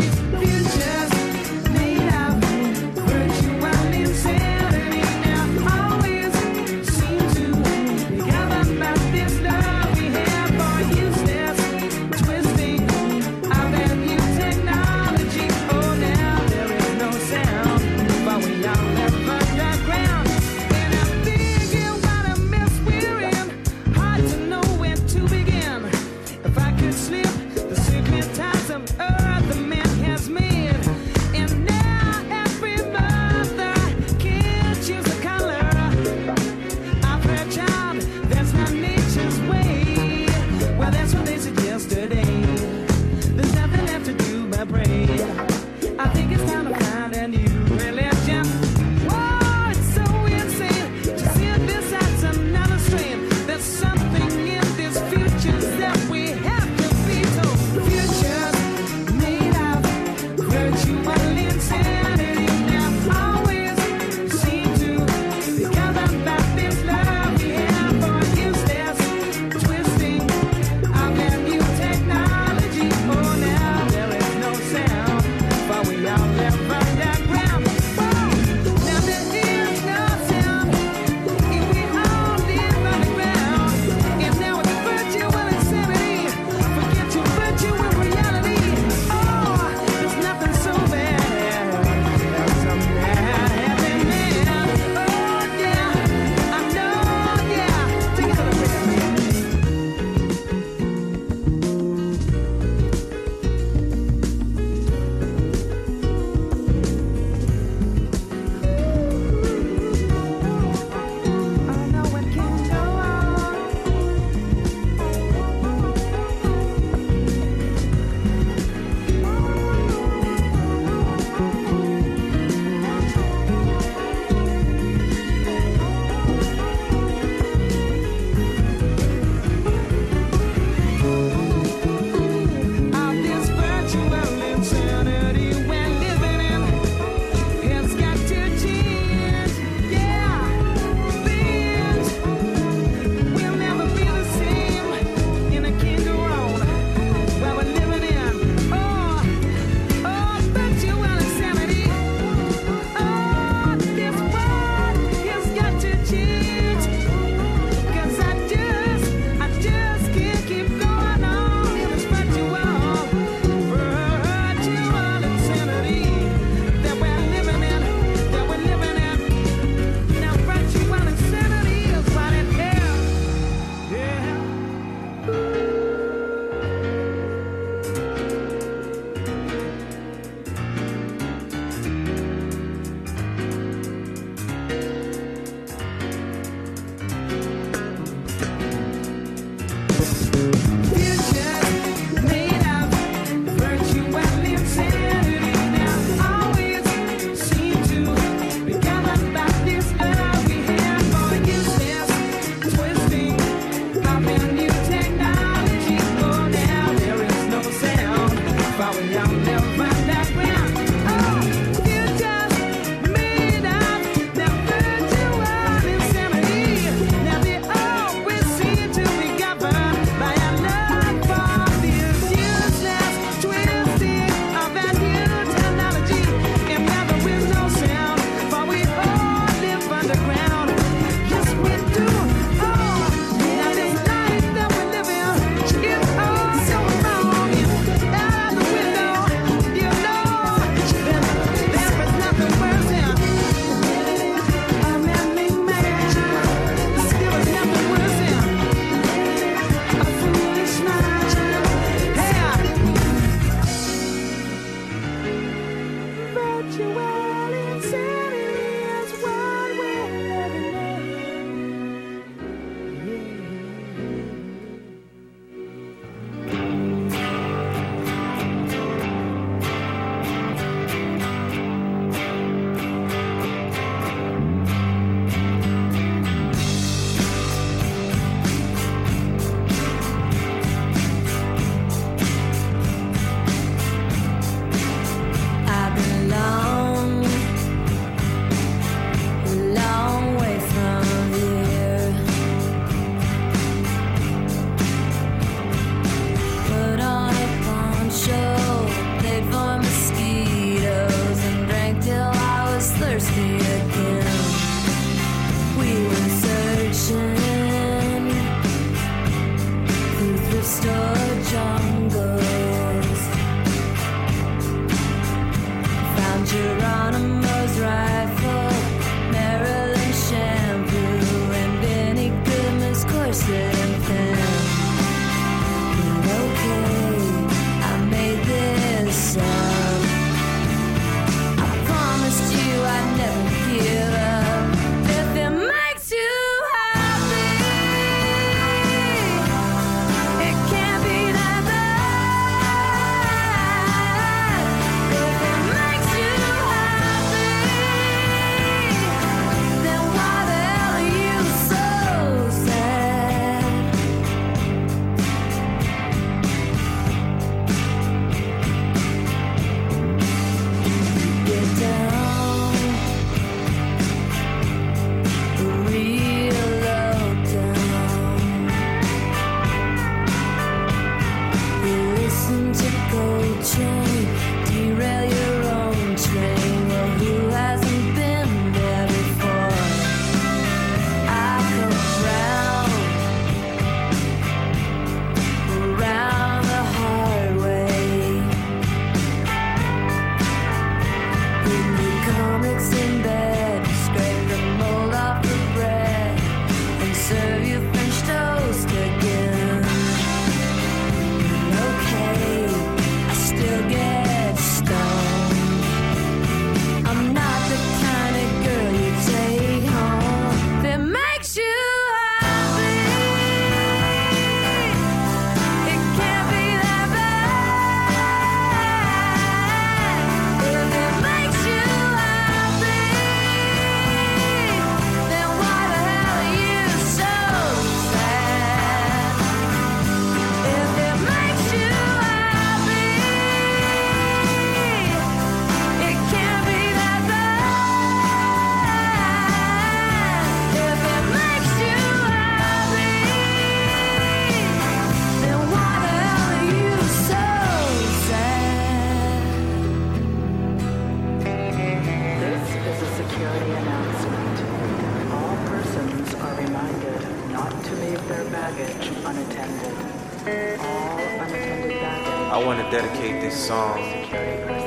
to dedicate this song,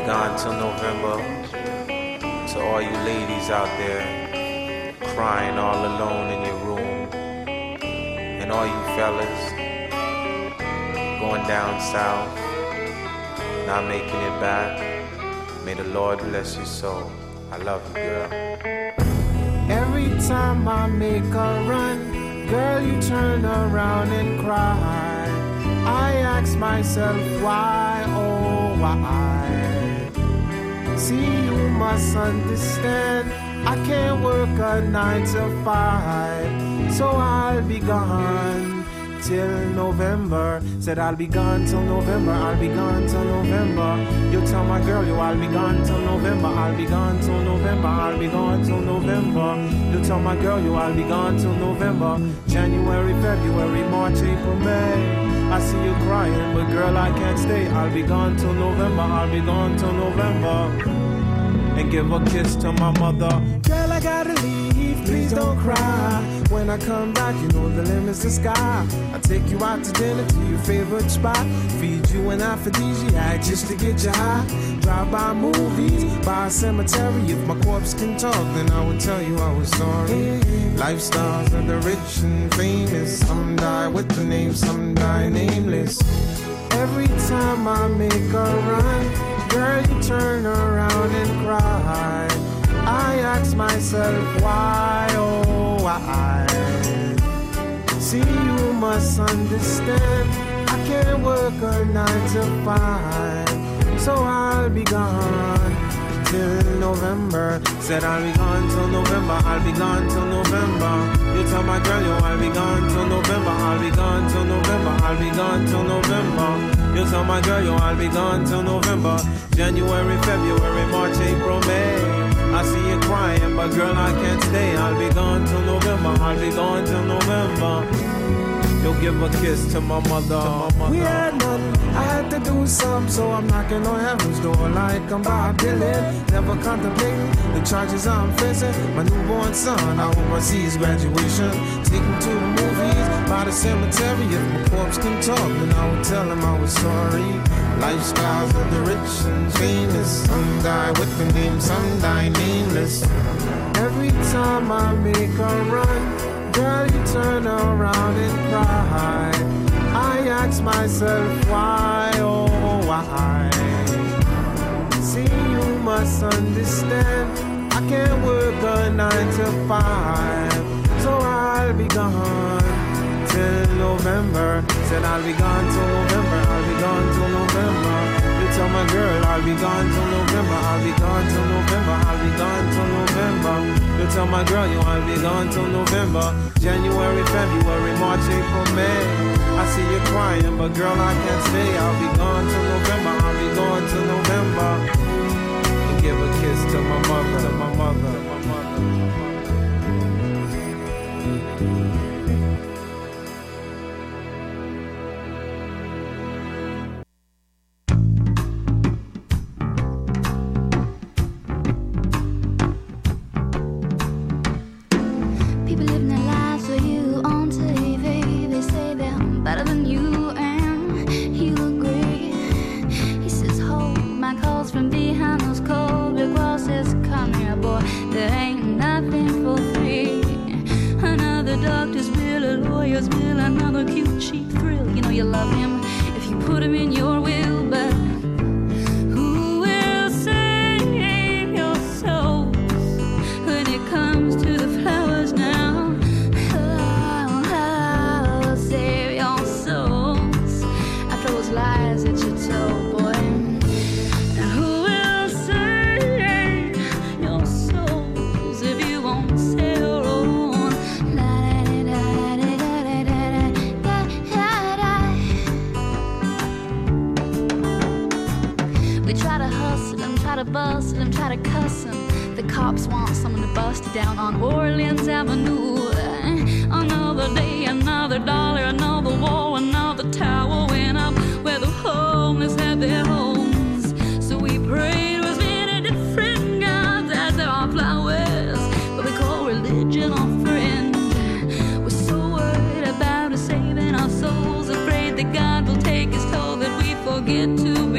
Gone Till November, to all you ladies out there crying all alone in your room, and all you fellas going down south, not making it back. May the Lord bless your soul. I love you, girl. Every time I make a run, girl, you turn around and cry. I ask myself why, oh why. See, you must understand, I can't work a 9 to 5, so I'll be gone till November. Said I'll be gone till November, I'll be gone till November. You tell my girl, you I'll be gone till November, I'll be gone till November, I'll be gone till November. You tell my girl, you I'll be gone till November. January, February, March, April, May. I see you crying, but girl, I can't stay. I'll be gone till November, I'll be gone till November. And give a kiss to my mother. Girl, I gotta leave, please don't cry. When I come back, you know the limit's the sky. I take you out to dinner to your favorite spot. Feed you an aphrodisiac just to get you high. Drive by movies, by a cemetery. If my corpse can talk, then I would tell you I was sorry. Lifestyles of the rich and famous. Some die with the name, some die nameless. Every time I make a run, girl, you turn around and cry. I ask myself why, oh why. See, you must understand, I can't work a 9 to 5, so I'll be gone till November. Said I'll be gone till November, I'll be gone till November. You tell my girl, yo, I'll be gone till November, I'll be gone till November, I'll be gone till November. You tell my girl, yo, I'll be gone till November. January, February, March, April, May. I see you crying, but girl, I can't stay. I'll be gone till November, I'll be gone till November. Yo, give a kiss to my mother, to my mother. We had nothing, I had to do something, so I'm knocking on heaven's door like I'm Bob Dylan. Never contemplating the charges I'm facing. My newborn son, I hope I see his graduation. Take him to the movies, by the cemetery. If my corpse can talk, then I would tell him I was sorry. Lifestyles of the rich and famous. Some die with the name, some die nameless. Every time I make a run, girl, you turn around and cry. I ask myself why, oh why. See, you must understand, I can't work a 9 to 5, so I'll be gone till November. Said I'll be gone till November, I'll be gone till November. You tell my girl, I'll be gone till November, I'll be gone till November, I'll be gone till November. You tell my girl, you I'll be gone till November. January, February, March, April, May. I see you crying, but girl, I can't stay. I'll be gone till November, I'll be gone till November. And give a kiss to my mother, to my mother, to my mother. Get to be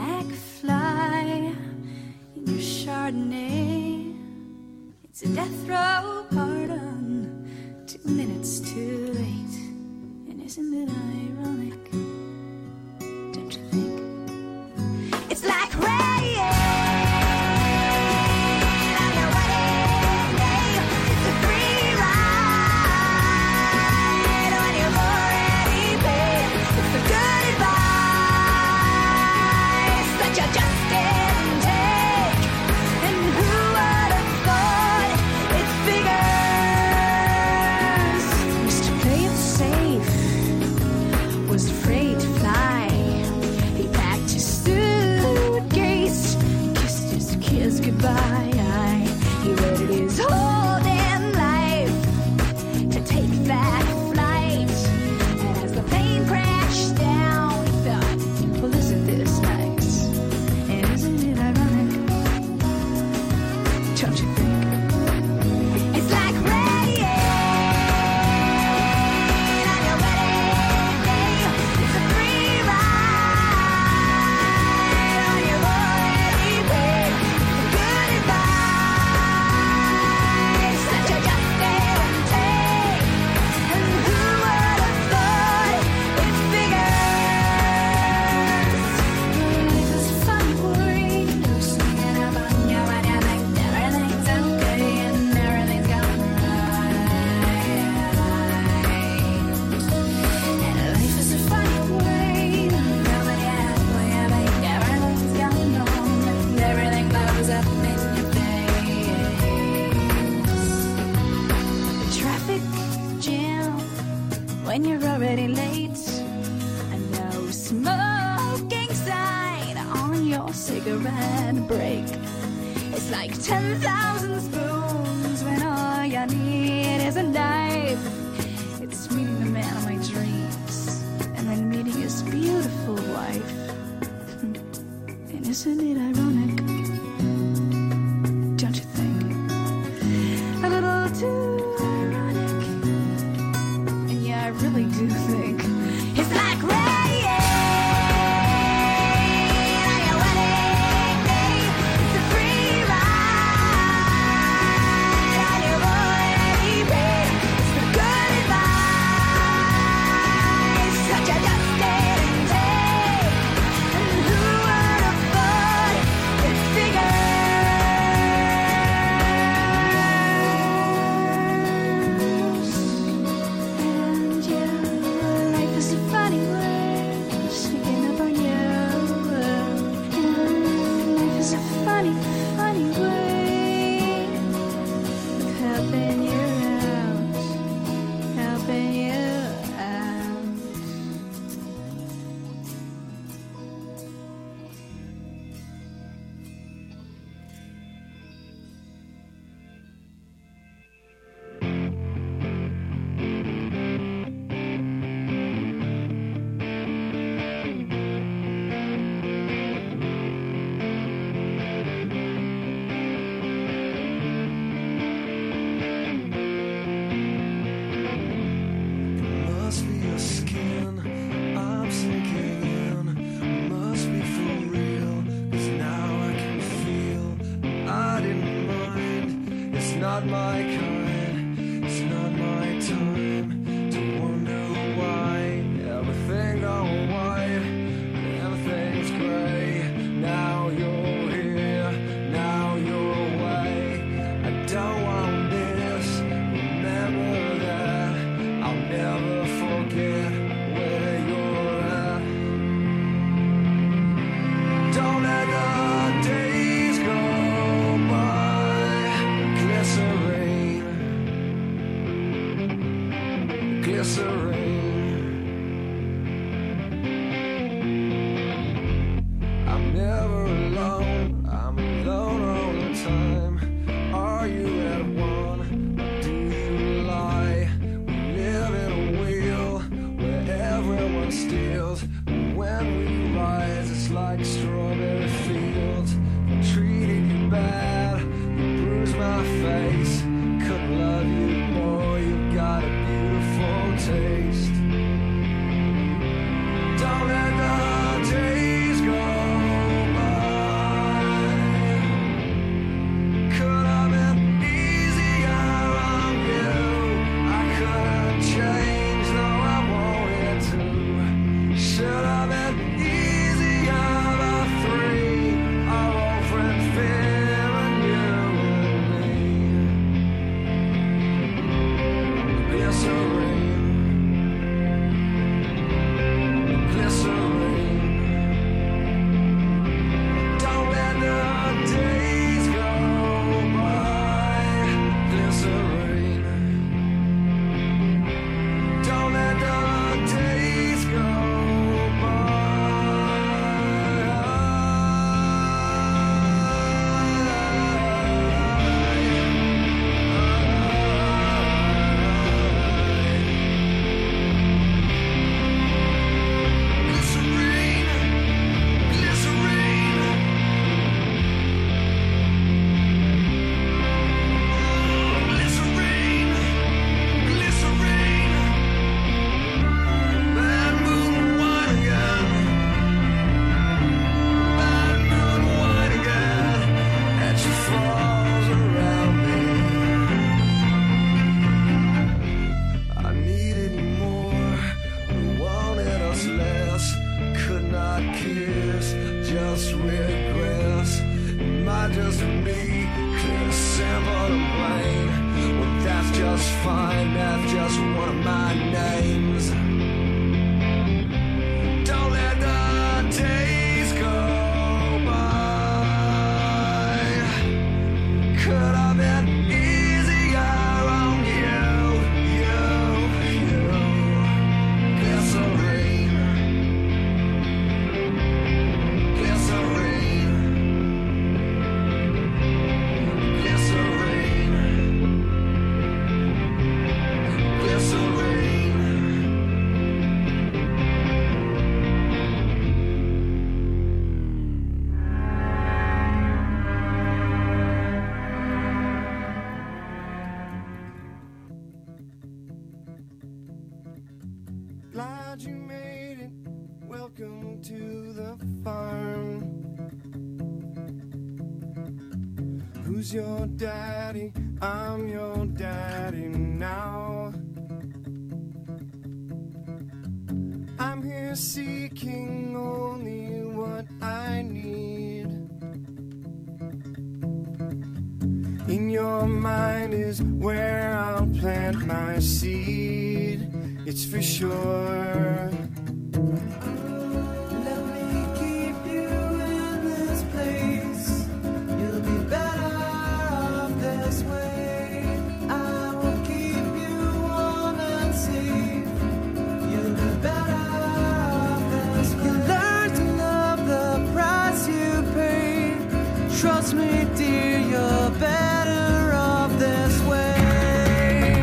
black fly in your Chardonnay. It's a death row pardon, 2 minutes too late. And isn't it ironic? Don't you think? It's like rain. Taste. Don't let the days go grass, red grass. Might just be December to rain. Well, that's just fine, that's just one of my names. Don't let the days go by. Could have been your daddy, I'm your daddy now. I'm here seeking only what I need. In your mind is where I'll plant my seed, it's for sure. Trust me, dear, you're better off this way.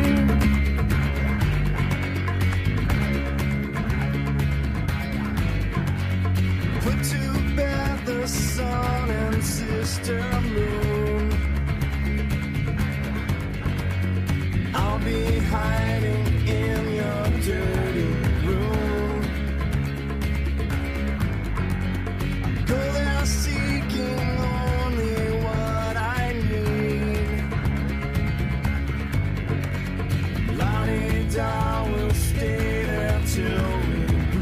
Put to bed the sun and sister moon. I'll be hiding in your dirty room. Go there seeking I will stay there till we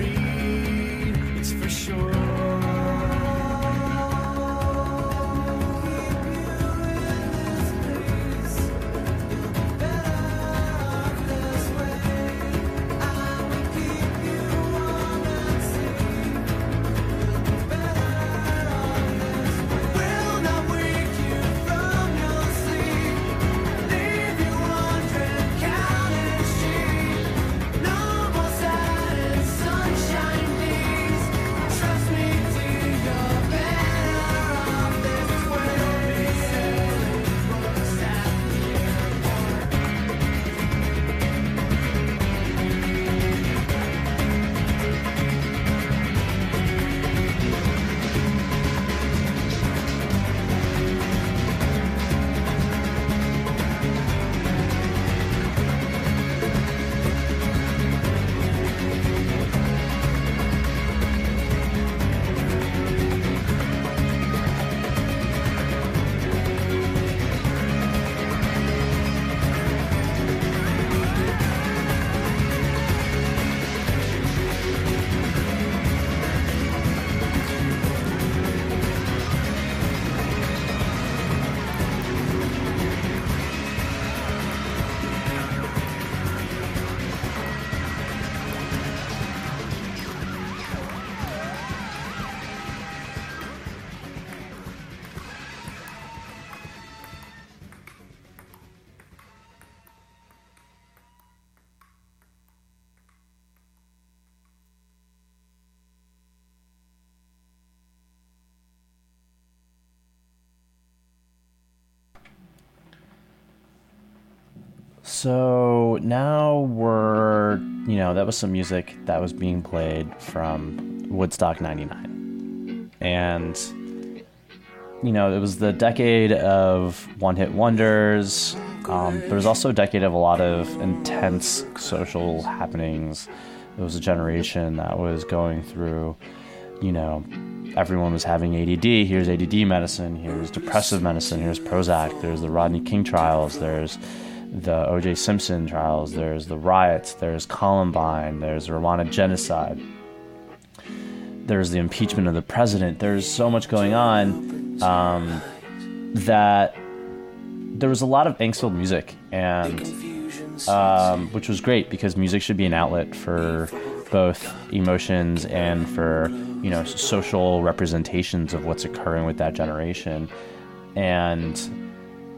bleed. It's for sure. So now we're, you know, that was some music that was being played from Woodstock 99. And, you know, it was the decade of one-hit wonders. There was also a decade of a lot of intense social happenings. It was a generation that was going through, you know, everyone was having ADD. Here's ADD medicine. Here's depressive medicine. Here's Prozac. There's the Rodney King trials. There's the O.J. Simpson trials, there's the riots, there's Columbine, there's Rwanda genocide. there's the impeachment of the president, there's so much going on, that there was a lot of angst-filled music, and which was great, because music should be an outlet for both emotions and for, you know, social representations of what's occurring with that generation. And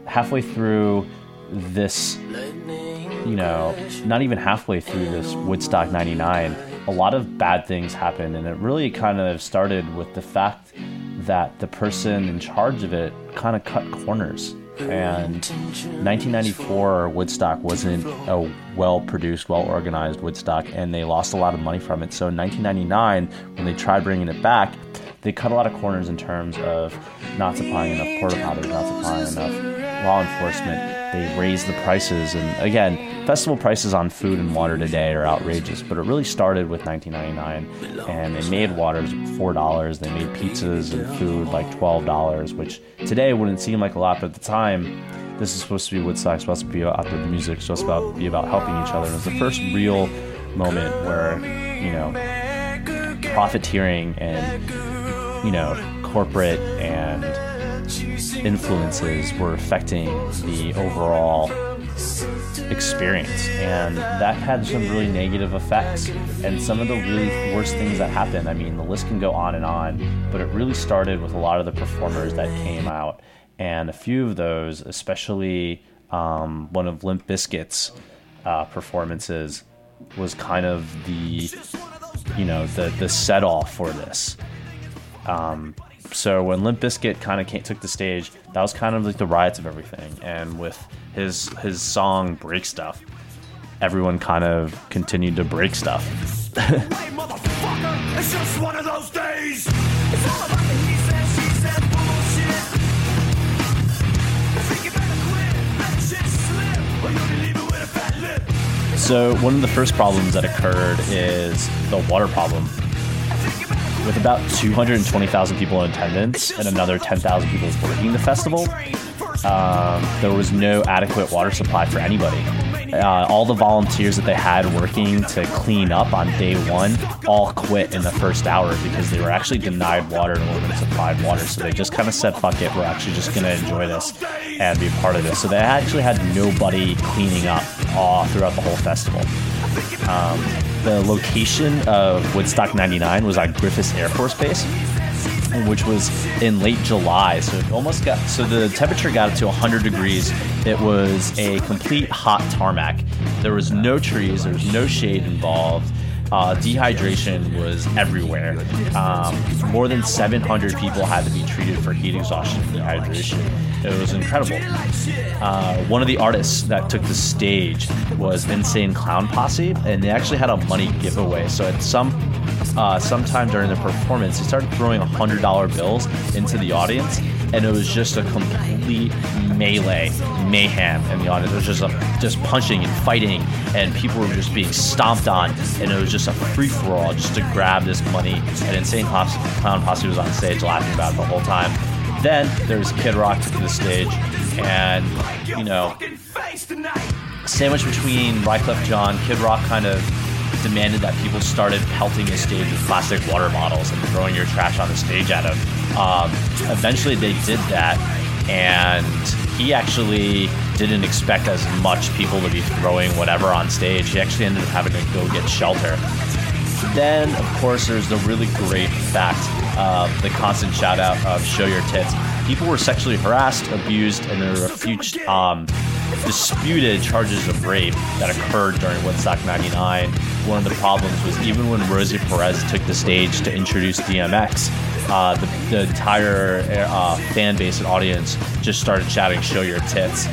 halfway through this, you know, not even halfway through this Woodstock 99, a lot of bad things happened, and it really kind of started with the fact that the person in charge of it kind of cut corners. And 1994 Woodstock wasn't a well-produced, well-organized Woodstock, and they lost a lot of money from it. So in 1999, when they tried bringing it back, they cut a lot of corners in terms of not supplying enough porta potties, not supplying enough law enforcement. They raised the prices, and again, festival prices on food and water today are outrageous, but it really started with 1999, and they made waters $4, they made pizzas and food like $12, which today wouldn't seem like a lot, but at the time, this is supposed to be Woodstock, supposed to be out there music, it's supposed to be about helping each other. It was the first real moment where, you know, profiteering and, you know, corporate and influences were affecting the overall experience, and that had some really negative effects, and some of the really worst things that happened. I mean, the list can go on and on, but it really started with a lot of the performers that came out, and a few of those, especially one of Limp Bizkit's performances, was kind of the, you know, the set off for this. So when Limp Bizkit kind of took the stage, that was kind of like the riots of everything. And with his song "Break Stuff," everyone kind of continued to break stuff. It's just one of those days. It's all about the he said, she said bullshit. I think you better quit, let shit slip, or you'll be leaving with a fat lip. So one of the first problems that occurred is the water problem. With about 220,000 people in attendance and another 10,000 people working the festival, there was no adequate water supply for anybody. All the volunteers that they had working to clean up on day one all quit in the first hour because they were actually denied water and weren't supplied water. So they just kind of said, fuck it, we're actually just going to enjoy this and be a part of this. So they actually had nobody cleaning up all throughout the whole festival. The location of Woodstock 99 was at Griffiths Air Force Base, which was in late July. So it almost got, so the temperature got up to 100 degrees. It was a complete hot tarmac. There was no trees. There was no shade involved. Dehydration was everywhere. More than 700 people had to be treated for heat exhaustion and dehydration. It was incredible. One of the artists that took the stage was Insane Clown Posse, and they actually had a money giveaway. So at sometime during the performance, they started throwing $100 bills into the audience, and it was just a complete melee, mayhem in the audience. It was just punching and fighting, and people were just being stomped on, and it was just a free-for-all just to grab this money. And Insane Clown Posse was on stage laughing about it the whole time. Then there was Kid Rock to the stage, and, you know, sandwiched between Wyclef Jean, Kid Rock kind of demanded that people started pelting the stage with plastic water bottles and throwing your trash on the stage at him. Eventually they did that, and he actually didn't expect as much people to be throwing whatever on stage. He actually ended up having to go get shelter. Then, of course, there's the really great fact of the constant shout-out of Show Your Tits. People were sexually harassed, abused, and there were a few disputed charges of rape that occurred during Woodstock 99. One of the problems was even when Rosie Perez took the stage to introduce DMX, the entire fan base and audience just started shouting, "Show your tits."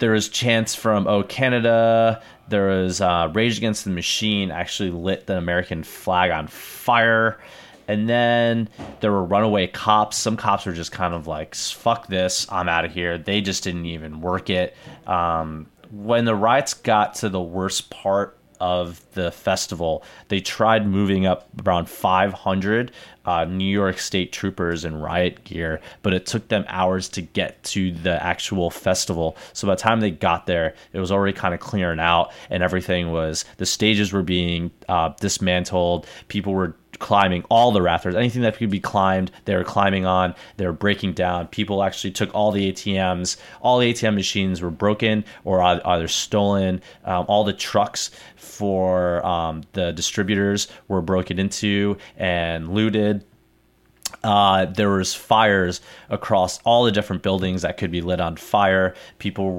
There was chants from "Oh Canada." There was Rage Against the Machine actually lit the American flag on fire. And then there were runaway cops. Some cops were just kind of like, fuck this, I'm out of here. They just didn't even work it. When the riots got to the worst part of the festival, they tried moving up around 500 New York State troopers in riot gear, but it took them hours to get to the actual festival. So by the time they got there, it was already kind of clearing out, and everything was, the stages were being dismantled. People were climbing all the rafters, anything that could be climbed, they were climbing on, they were breaking down. People actually took all the ATMs, all the ATM machines were broken or either stolen. All the trucks for the distributors were broken into and looted. There was fires across all the different buildings that could be lit on fire. People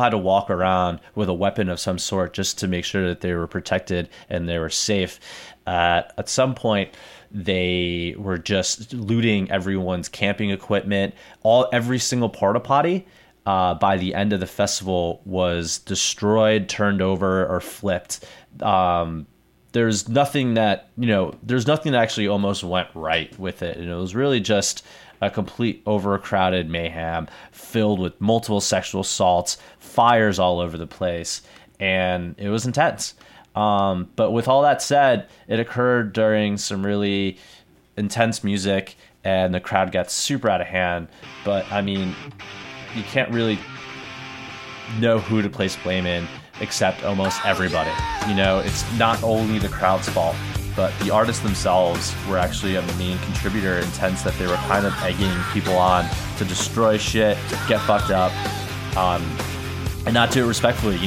had to walk around with a weapon of some sort just to make sure that they were protected and they were safe. At some point, they were just looting everyone's camping equipment. Every single porta potty by the end of the festival was destroyed, turned over, or flipped. There's nothing that, there's nothing that actually almost went right with it. And it was really just a complete overcrowded mayhem filled with multiple sexual assaults, fires all over the place, and it was intense. But with all that said, it occurred during some really intense music, and the crowd got super out of hand. But, I mean, you can't really know who to place blame in, except almost everybody. It's not only the crowd's fault, but the artists themselves were actually a main contributor in sense that they were kind of egging people on to destroy shit, get fucked up, and not do it respectfully.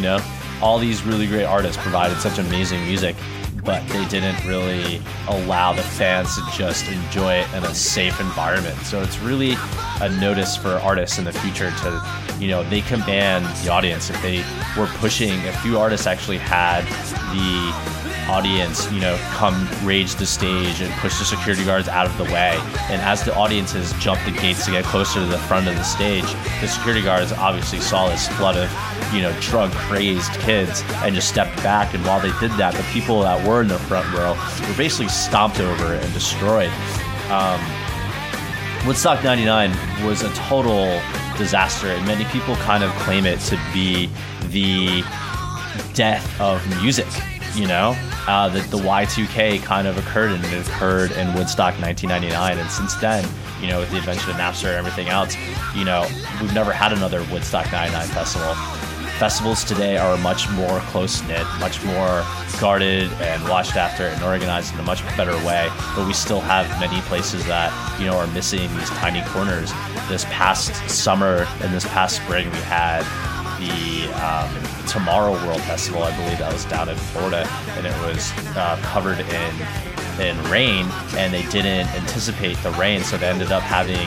All these really great artists provided such amazing music, but they didn't really allow the fans to just enjoy it in a safe environment. So it's really a notice for artists in the future to, they command the audience. If they were pushing, a few artists actually had the audience, come rage the stage and push the security guards out of the way. And as the audiences jumped the gates to get closer to the front of the stage, the security guards obviously saw this flood of, drug-crazed kids and just stepped back. And while they did that, the people that were in the front row were basically stomped over and destroyed. Woodstock 99 was a total disaster, and many people kind of claim it to be the death of music. That the Y2K kind of occurred, and it occurred in Woodstock 1999, and since then, with the invention of Napster and everything else, we've never had another Woodstock 99 festival. Festivals today are much more close-knit, much more guarded and watched after and organized in a much better way, but we still have many places that, are missing these tiny corners. This past summer and this past spring, we had the Tomorrow World Festival, I believe that was down in Florida, and it was covered in rain, and they didn't anticipate the rain, so they ended up having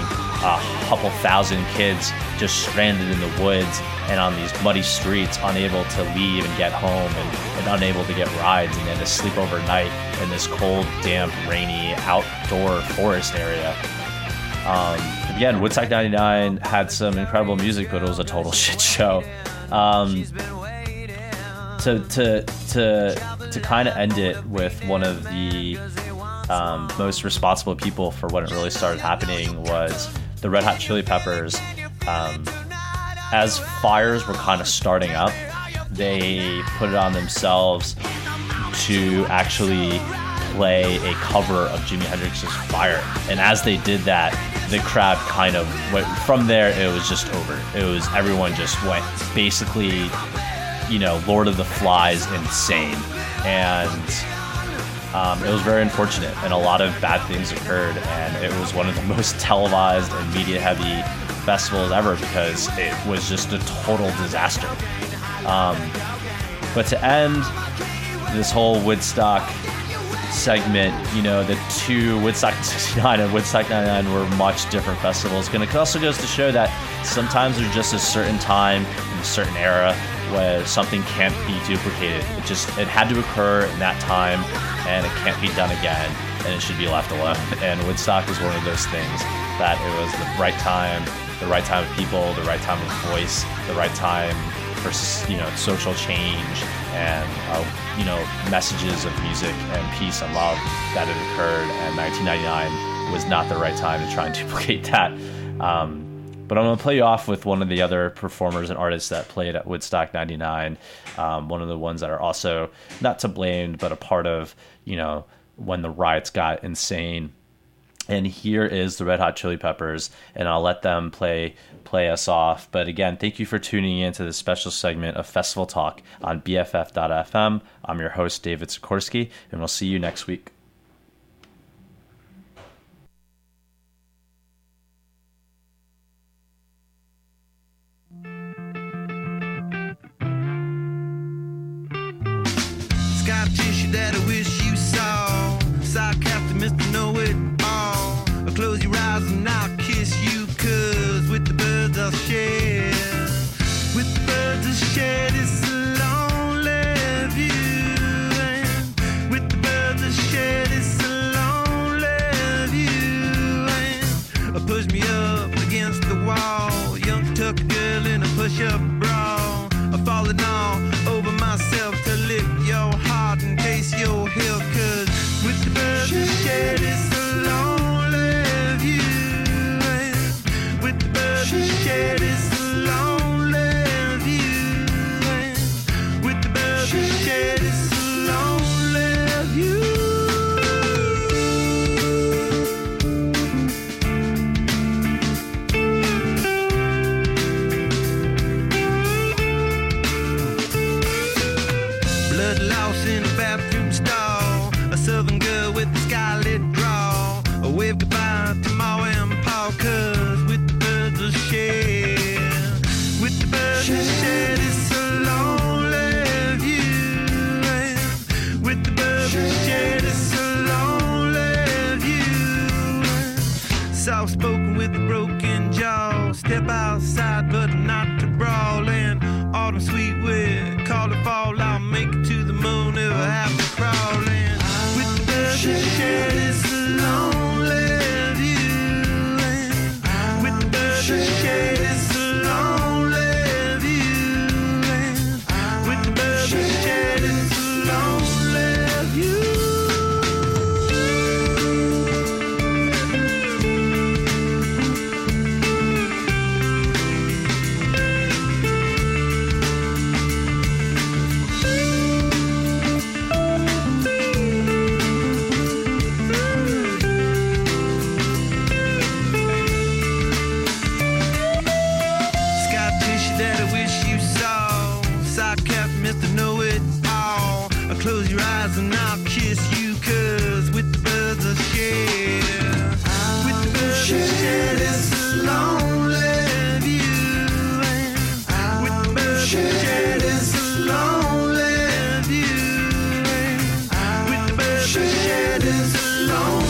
a couple thousand kids just stranded in the woods and on these muddy streets, unable to leave and get home, and unable to get rides, and then to sleep overnight in this cold, damp, rainy outdoor forest area. Again, Woodstock 99 had some incredible music, but it was a total shit show. To kind of end it with one of the most responsible people for when it really started happening was the Red Hot Chili Peppers. As fires were kind of starting up, they put it on themselves to actually play a cover of Jimi Hendrix's Fire. And as they did that, the crowd kind of went, from there it was just over. It was, everyone just went basically, Lord of the Flies insane. And it was very unfortunate, and a lot of bad things occurred, and it was one of the most televised and media-heavy festivals ever because it was just a total disaster. But to end this whole Woodstock segment, the two, Woodstock 69 and Woodstock 99, were much different festivals. And it also goes to show that sometimes there's just a certain time in a certain era where something can't be duplicated. It had to occur in that time, and it can't be done again, and it should be left alone. And Woodstock is one of those things that it was the right time of people, the right time of voice, the right time for social change and messages of music and peace and love that had occurred. And 1999 was not the right time to try and duplicate that. But I'm going to play you off with one of the other performers and artists that played at Woodstock 99. One of the ones that are also not to blame, but a part of, you know, when the riots got insane. And here is the Red Hot Chili Peppers, and I'll let them play us off. But again, thank you for tuning in to this special segment of Festival Talk on BFF.fm. I'm your host, David Sikorsky, and we'll see you next week. Scar tissue that I wish you saw. Sarcastic Mr. Know-It-All. I'll close your eyes and I'll kiss you, 'cause with the birds I'll share. With the birds I'll share this lonely view. And with the birds I'll share this lonely view. And I'll push me up against the wall. Young Kentucky girl in a push-up bra. I've fallen all over myself to lick your heart in case you're here, 'cause with the birds I share this lonely view. With the birds I share this lonely view. With the birds I share this lonely view. Soft-spoken with a broken jaw. Step outside but not to brawl. And autumn sweet wind, call it fall. I'll make it to the moon if I have to crawl. And with the birds I share this lonely view. With the birds I share this lonely view. With the birds I share this lonely view. Close your eyes and I'll kiss you, 'cause with the birds I share. With the birds I share this lonely view. With the birds I share this lonely view. With the birds I share this lonely view.